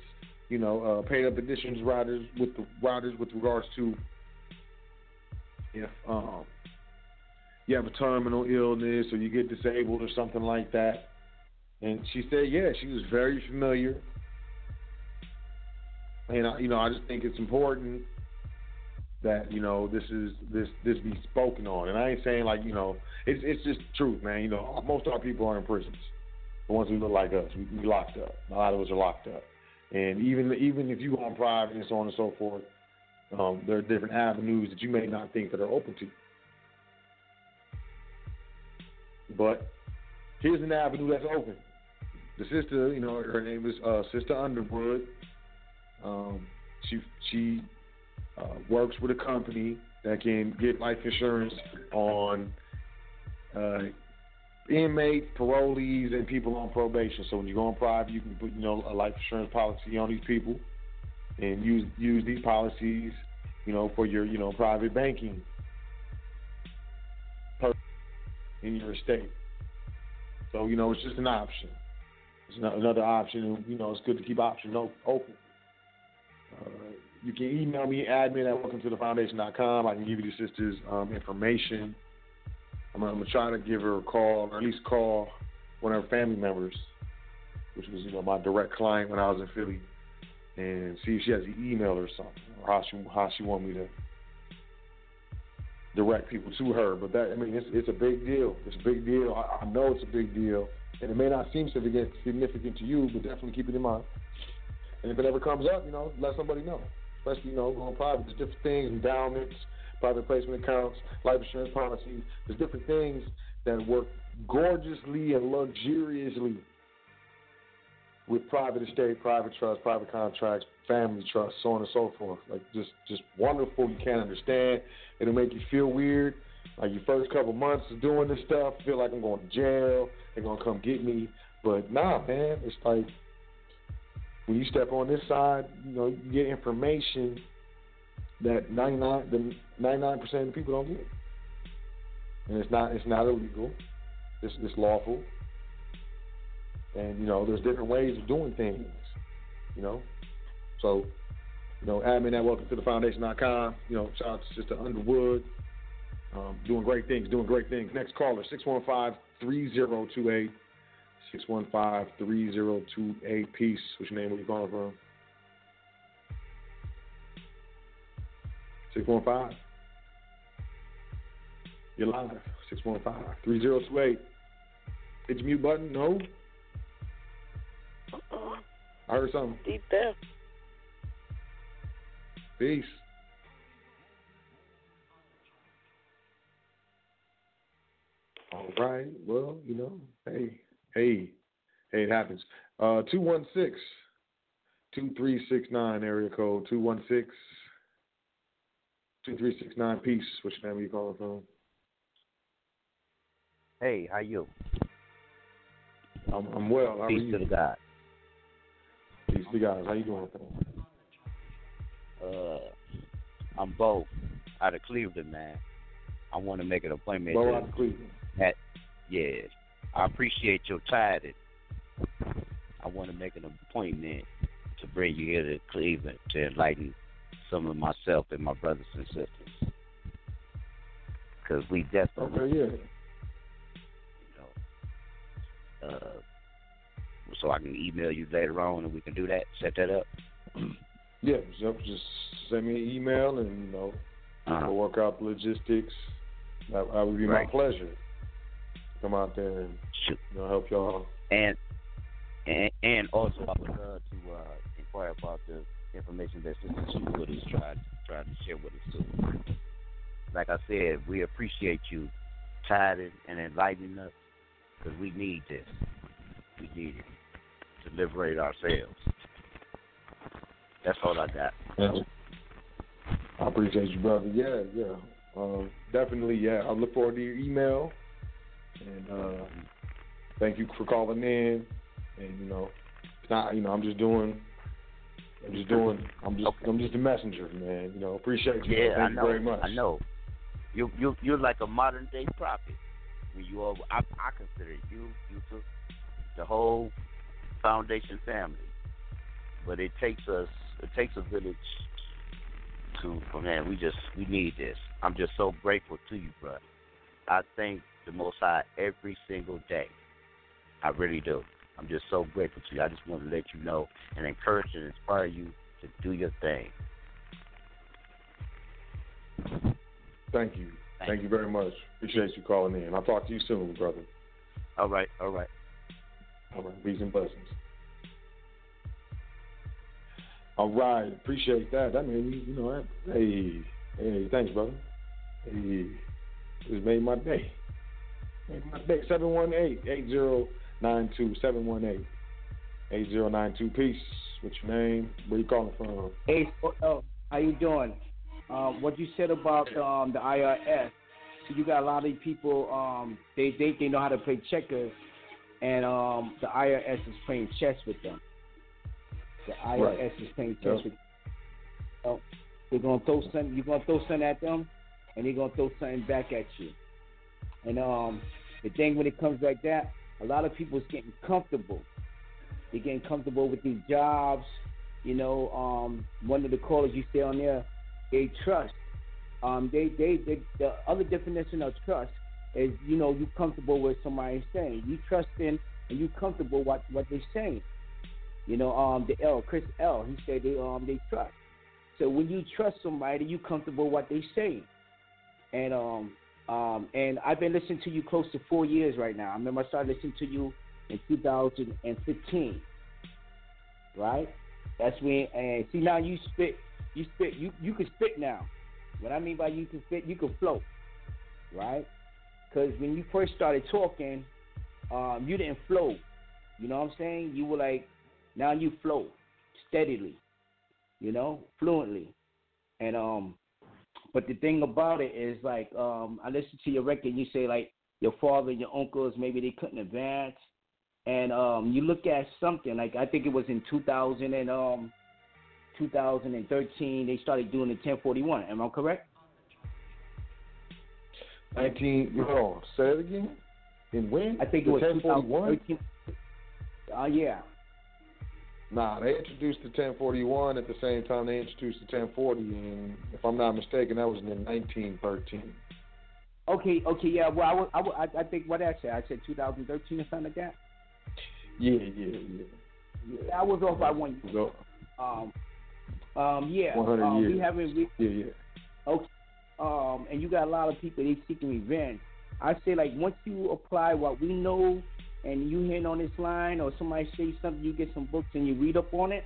you know, uh, paid up additions riders with the riders with regards to if um, you have a terminal illness or you get disabled or something like that. And she said, yeah, she was very familiar. And I, you know, I just think it's important that, you know, this is this this be spoken on. And I ain't saying like, you know, it's it's just truth, man. You know, most of our people are in prisons. The ones who look like us, we, we locked up. A lot of us are locked up. And even even if you go on private and so on and so forth, um, there are different avenues that you may not think that are open to you. But here's an avenue that's open. The sister, you know, her name is uh, Sister Underwood. Um, she she uh, works with a company that can get life insurance on uh, inmates, parolees, and people on probation. So when you go on private, you can put, you know, a life insurance policy on these people, and use use these policies, you know, for your, you know, private banking in your estate. So, you know, it's just an option. It's not another option. You know, it's good to keep options open. Uh, you can email me, admin at welcome to the foundation dot com. I can give you the sister's um, information. I'm, I'm going to try to give her a call, or at least call one of her family members, which was, you know, my direct client when I was in Philly, and see if she has an email or something, or how she, how she want me to direct people to her. But that, I mean, it's, it's a big deal. It's a big deal. I, I know it's a big deal. And it may not seem significant to you, but definitely keep it in mind. And if it ever comes up, you know, let somebody know. Especially, you know, going private. There's different things, endowments, private placement accounts, life insurance policies. There's different things that work gorgeously and luxuriously with private estate, private trust, private contracts, family trust, so on and so forth. Like, just, just wonderful. You can't understand. It'll make you feel weird. Like, your first couple months of doing this stuff, feel like I'm going to jail. They're going to come get me. But nah, man, it's like when you step on this side, you know, you get information that ninety-nine, the ninety-nine percent of the people don't get. And it's not, it's not illegal. It's, it's lawful. And, you know, there's different ways of doing things, you know. So, you know, admin at welcome to the foundation dot com. You know, shout out to Sister Underwood. Um, doing great things, doing great things. Next caller, six one five, three oh two eight. six one five, three oh two eight. Peace. What's your name? Where you calling from? six one five. You're live. six one five, three oh two eight. Hit your mute button. No? Uh-uh. I heard something. Deep there. Peace. All right. Well, you know, hey, hey, hey, it happens. Uh, two one six, two three six nine, area code two one six, two three six nine. Peace. Which name are you calling from? Hey, how you? I'm, I'm well. How Peace are you? Peace to God. Peace to God. How you doing? Uh, I'm Bo out of Cleveland, man. I want to make an appointment. Bo out of Cleveland. At, yeah, I appreciate your tithing. I want to make an appointment to bring you here to Cleveland to enlighten some of myself and my brothers and sisters, because we definitely, okay, yeah, you know, uh, so I can email you later on and we can do that, set that up. Yeah, so just send me an email and, you know, uh-huh. we'll work out the logistics. That, that would be right. my pleasure. Come out there and, you know, help y'all. And and, and also, I would love to uh, inquire about the information that Sister Wood is trying to share with us too. Like I said, we appreciate you tithing and enlightening us, because we need this. We need it to liberate ourselves. That's all I got. Yeah. I appreciate you, brother. Yeah, yeah, uh, definitely. Yeah, I look forward to your email. And uh, thank you for calling in. And, you know, it's not, you know, I'm just doing, I'm just doing, I'm just, okay. I'm just a messenger, man. You know, appreciate you. Yeah, thank I you know, very much. I know. You, you, you're like a modern day prophet. When you all, I, I consider you, you took the whole foundation family. But it takes us, it takes a village to, man. We just, we need this. I'm just so grateful to you, brother. I think. The Most High every single day. I really do. I'm just so grateful to you. I just want to let you know and encourage and inspire you to do your thing. Thank you. Thank, Thank you very much. Appreciate you calling in. I'll talk to you soon, brother. All right. All right. All right. Peace and blessings. All right. Appreciate that. That made me, you know, hey, hey, thanks, brother. Hey, this made my day. seven one eight, eight oh nine two seven one eight, eight oh nine two. Peace. What's your name? Where you calling from? Hey, Sot El, how you doing? Um, what you said about um, the I R S, So you got a lot of people, um, they think they know how to play checkers, and um, the I R S is playing chess with them. The I R S right. is playing chess yep. with them. So they're gonna throw something, you're gonna throw something at them, and they're gonna throw something back at you. And um, the thing when it comes like that, a lot of people is getting comfortable. They're getting comfortable with these jobs. You know, um, one of the callers you see on there, they trust. Um, they, they, they, the other definition of trust is, you know, you comfortable with somebody saying. You trust in and you comfortable what what they're saying. You know, um, the L, Chris L, he said they um they trust. So when you trust somebody, you comfortable what they say. And um um and I've been listening to you close to four years right now. I remember I started listening to you in two thousand fifteen, right? That's when. And see now you spit, you spit, you you can spit now. What I mean by you can spit, you can float, right? Because when you first started talking, um, you didn't float. You know what I'm saying? You were like, now you float steadily, you know, fluently. And um, but the thing about it is like, um, I listened to your record. You say like your father and your uncles, maybe they couldn't advance. And um, you look at something, like I think it was in two thousand and um, twenty thirteen, they started doing the ten forty-one. Am I correct? nineteen, no, say it again? In when? I think the it was ten forty-one? Oh, uh, yeah. Nah, they introduced the ten forty-one at the same time they introduced the ten forty, and if I'm not mistaken, that was in nineteen thirteen. Okay, okay, yeah, well, I, was, I, was, I, I think, what did I say? I said two thousand thirteen or something like that? Yeah, yeah, yeah. yeah I was off by one year. Um, um, yeah. one hundred um, years. We haven't re- yeah, yeah. Okay. Um, and you got a lot of people, they seeking revenge. I say, like, once you apply what we know and you hit on this line or somebody say something, you get some books and you read up on it,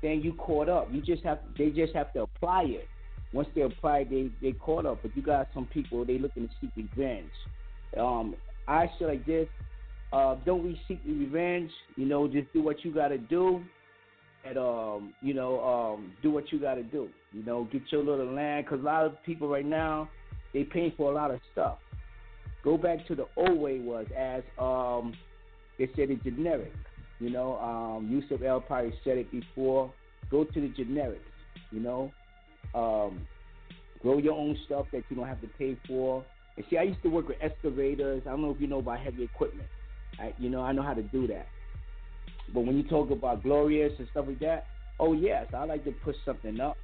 then you caught up. You just have, they just have to apply it. Once they apply it, they, they caught up. But you got some people, they looking to seek revenge. Um, I say like this. Uh, don't we seek revenge? You know, just do what you gotta do, and um, you know, um, do what you gotta do. You know, get your little land, because a lot of people right now they paying for a lot of stuff. Go back to the old way was, as um, they said it generic. You know, um, Yusuf L probably said it before. Go to the generics. You know, um, grow your own stuff that you don't have to pay for. And see, I used to work with excavators. I don't know if you know about heavy equipment. I, you know, I know how to do that. But when you talk about glorious and stuff like that, oh, yes, I like to push something up.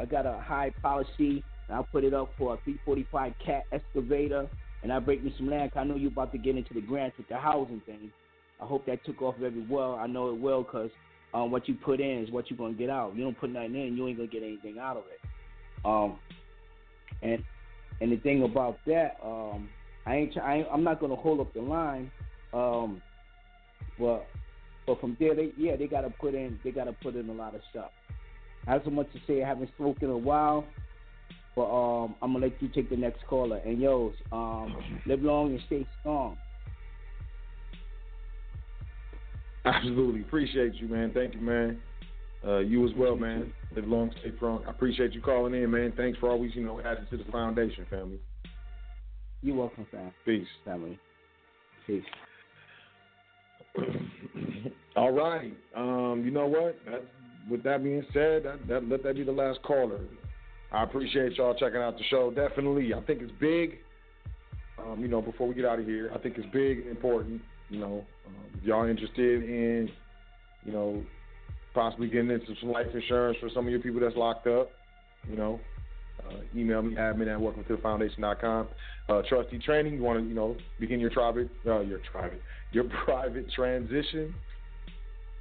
I got a high policy, and I'll put it up for a three forty-five cat excavator, and I break me some land, because I know you're about to get into the grants with the housing thing. I hope that took off very well. I know it will, because um, what you put in is what you're going to get out. You don't put nothing in, you ain't going to get anything out of it. Um, and and the thing about that, um, I ain't, I ain't, I'm not going to hold up the line. Um, but but from there, they, yeah, they gotta put in, they gotta put in a lot of stuff. I have so much to say. I haven't spoken in a while, but um, I'm gonna let you take the next caller. And yo, um, live long and stay strong. Absolutely appreciate you, man. Thank you, man. Uh, you as well, man. Live long, stay strong. I appreciate you calling in, man. Thanks for always, you know, adding to the foundation, family. You're welcome, fam. Peace, family. Peace. All right. Um, you know what? That, with that being said, that, that, let that be the last caller. I appreciate y'all checking out the show. Definitely. I think it's big. Um, you know, before we get out of here, I think it's big and important. You know, um, if y'all interested in, you know, possibly getting into some life insurance for some of your people that's locked up, you know, uh, email me, admin at welcome to the foundation dot com. Uh, trustee training, you want to, you know, begin your private, uh, your private, your private transition,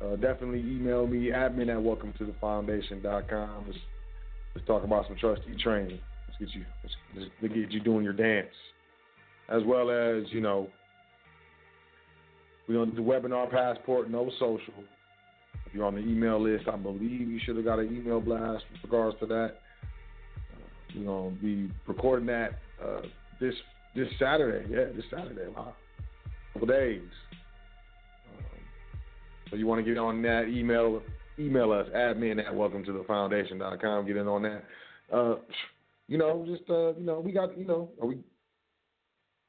uh, definitely email me, admin at welcome to the foundation dot com. Let's, let's talk about some trustee training. Let's get you, let's, let's get you doing your dance. As well as, you know, we're going to do the webinar passport, no social. If you're on the email list, I believe you should have got an email blast with regards to that. We're going to be recording that uh, this this Saturday. Yeah, this Saturday. Wow. A couple days. Um, so you want to get on that, email email us, admin at welcome to the foundation dot com. Get in on that. Uh, you know, just, uh, you know, we got, you know, are we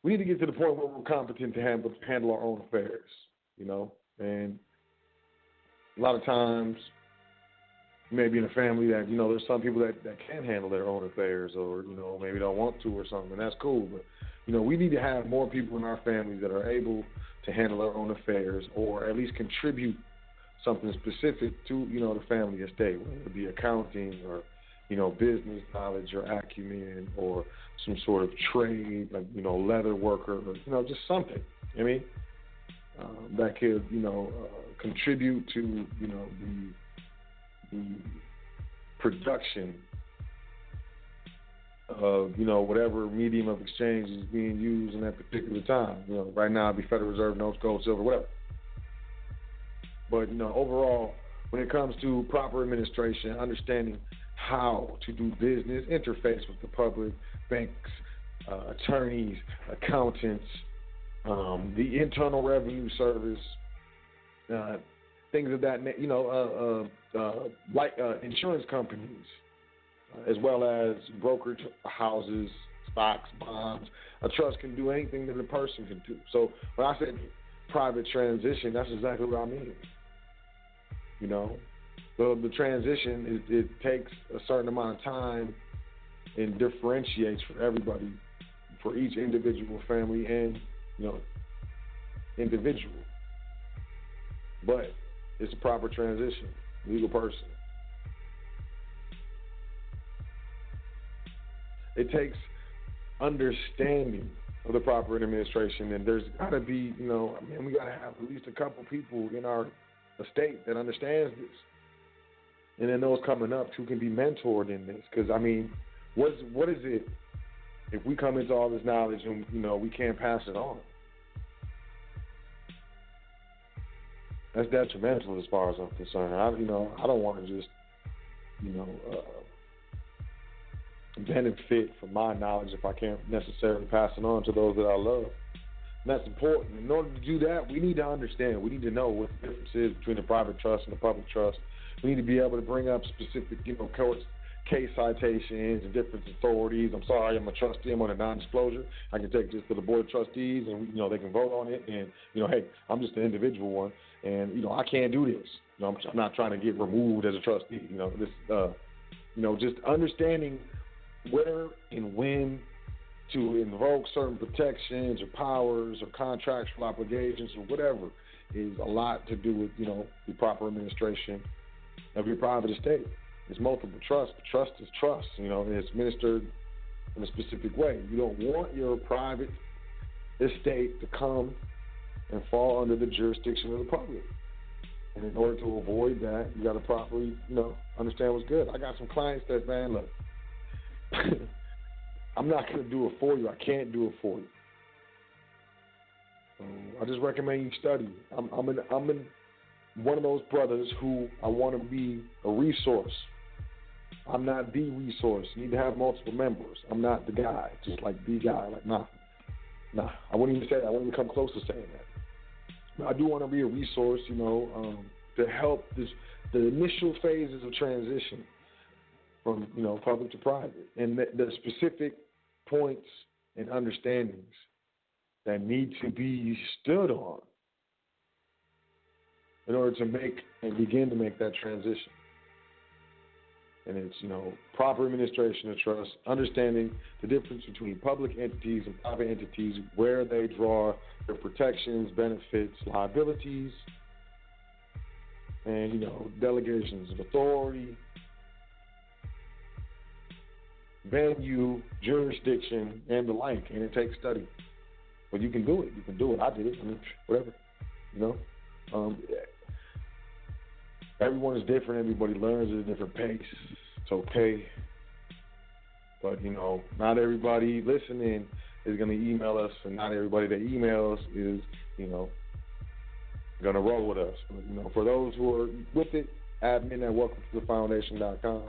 we need to get to the point where we're competent to handle, handle our own affairs, you know. And a lot of times, maybe in a family that, you know, there's some people that, that can handle their own affairs, or, you know, maybe don't want to or something, and that's cool. But, you know, we need to have more people in our families that are able to handle their own affairs, or at least contribute something specific to, you know, the family estate, whether it be accounting or, you know, business knowledge or acumen or some sort of trade, like, you know, leather worker, or, you know, just something, I mean, uh, that could, you know, uh, contribute to, you know, the, the production of, you know, whatever medium of exchange is being used in that particular time. You know, right now it'd be Federal Reserve notes, gold, silver, whatever. But, you know, overall, when it comes to proper administration, understanding how to do business, interface with the public, banks, uh, attorneys, accountants, um, the Internal Revenue Service, uh, things of that, you know, uh, uh, uh, like uh, insurance companies, uh, as well as brokerage houses, stocks, bonds. A trust can do anything that a person can do. So when I said private transition, that's exactly what I mean. You know, so the transition, it, it takes a certain amount of time and differentiates for everybody, for each individual family and, you know, individual. But it's a proper transition, legal person. It takes understanding of the proper administration, and there's got to be, you know, I mean, we got to have at least a couple people in our estate that understands this. And then those coming up who can be mentored in this. Because, I mean, what's, what is it if we come into all this knowledge and, you know, we can't pass it on? That's detrimental as far as I'm concerned. I, you know, I don't want to just, you know, uh, benefit from my knowledge if I can't necessarily pass it on to those that I love. And that's important. In order to do that, we need to understand. We need to know what the difference is between the private trust and the public trust. We need to be able to bring up specific, you know, courts, case citations and different authorities. I'm sorry, I'm a trustee. I'm on a non-disclosure. I can take this to the board of trustees, and, you know, they can vote on it. And, you know, hey, I'm just an individual one, and, you know, I can't do this. You know, I'm, I'm not trying to get removed as a trustee. You know, this, uh, you know, just understanding where and when to invoke certain protections or powers or contractual obligations or whatever is a lot to do with, you know, the proper administration of your private estate. It's multiple trusts, but trust is trust, you know, and it's administered in a specific way. You don't want your private estate to come and fall under the jurisdiction of the public. And in order to avoid that, you got to properly, you know, understand what's good. I got some clients that, man, look, I'm not going to do it for you. I can't do it for you. So I just recommend you study. I'm, I'm an, I'm an, one of those brothers who I want to be a resource. I'm not the resource. You need to have multiple members. I'm not the guy, just like the guy. Like, nah, nah. I wouldn't even say that. I wouldn't even come close to saying that. But I do want to be a resource, you know, um, to help this, the initial phases of transition from, you know, public to private, and the, the specific points and understandings that need to be stood on in order to make and begin to make that transition. And it's, you know, proper administration of trust, understanding the difference between public entities and private entities, where they draw their protections, benefits, liabilities, and, you know, delegations of authority, venue, jurisdiction, and the like. And it takes study. But you can do it. You can do it. I did it. I mean, whatever, you know. Um, Everyone is different. Everybody learns at a different pace. It's okay. But, you know, not everybody listening is going to email us, and not everybody that emails is, you know, going to roll with us. But, you know, for those who are with it, admin at welcome to the foundation dot com.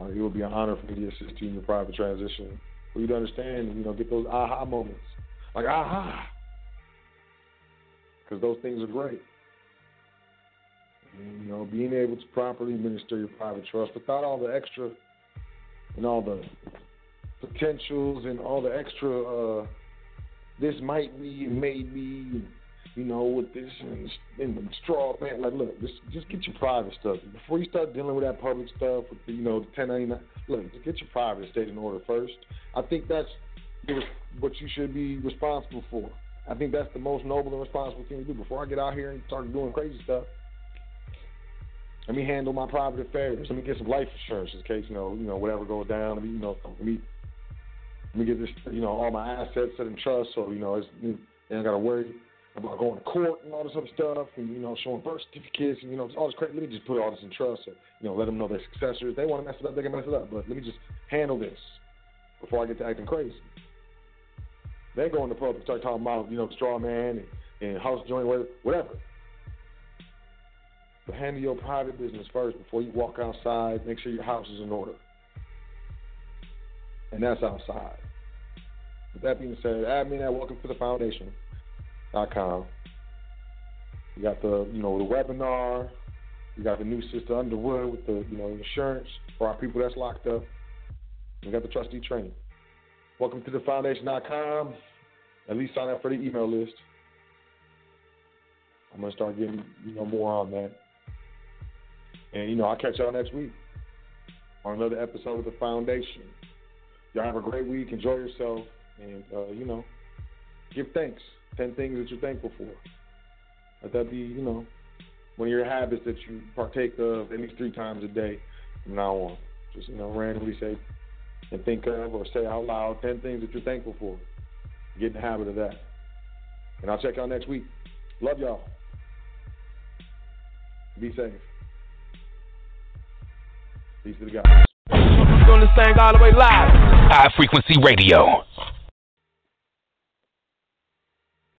Uh, it will be an honor for me to assist you in your private transition. For you to understand, you know, get those aha moments. Like, aha! Because those things are great. You know, being able to properly administer your private trust without all the extra and all the potentials and all the extra. Uh, this might be, maybe, you know, with this and, and the straw man. Like, look, just just get your private stuff before you start dealing with that public stuff. With the, you know, the ten ninety-nine. Look, just get your private estate in order first. I think that's what you should be responsible for. I think that's the most noble and responsible thing to do. Before I get out here and start doing crazy stuff, let me handle my private affairs. Let me get some life insurance in case, you know, you know, whatever goes down. Let me, you know, let me, let me get this, you know, all my assets set in trust. So, you know, it's, they don't got to worry about going to court and all this other stuff and, you know, showing birth certificates and, you know, all this crazy. Let me just put all this in trust. So, you know, let them know they're successors. If they want to mess it up, they can mess it up. But let me just handle this before I get to acting crazy. They go in the pub and start talking about, you know, straw man and, and house joint, whatever. But handle your private business first before you walk outside. Make sure your house is in order. And that's outside. With that being said, admin at welcome to the foundation dot com. You got the, you know, the webinar. You got the new Sister Underwood with the, you know, insurance for our people that's locked up. We got the trustee training. Welcome to the foundation dot com. At least sign up for the email list. I'm gonna start getting, you know, more on that. And, you know, I'll catch y'all next week on another episode of The Foundation. Y'all have a great week. Enjoy yourself. And, uh, you know, give thanks. ten things that you're thankful for. Let that be, you know, one of your habits that you partake of at least three times a day from now on. Just, you know, randomly say and think of or say out loud ten things that you're thankful for. Get in the habit of that. And I'll check y'all next week. Love y'all. Be safe. Peace to the guys. Doing this thing all the way live. High Frequency Radio.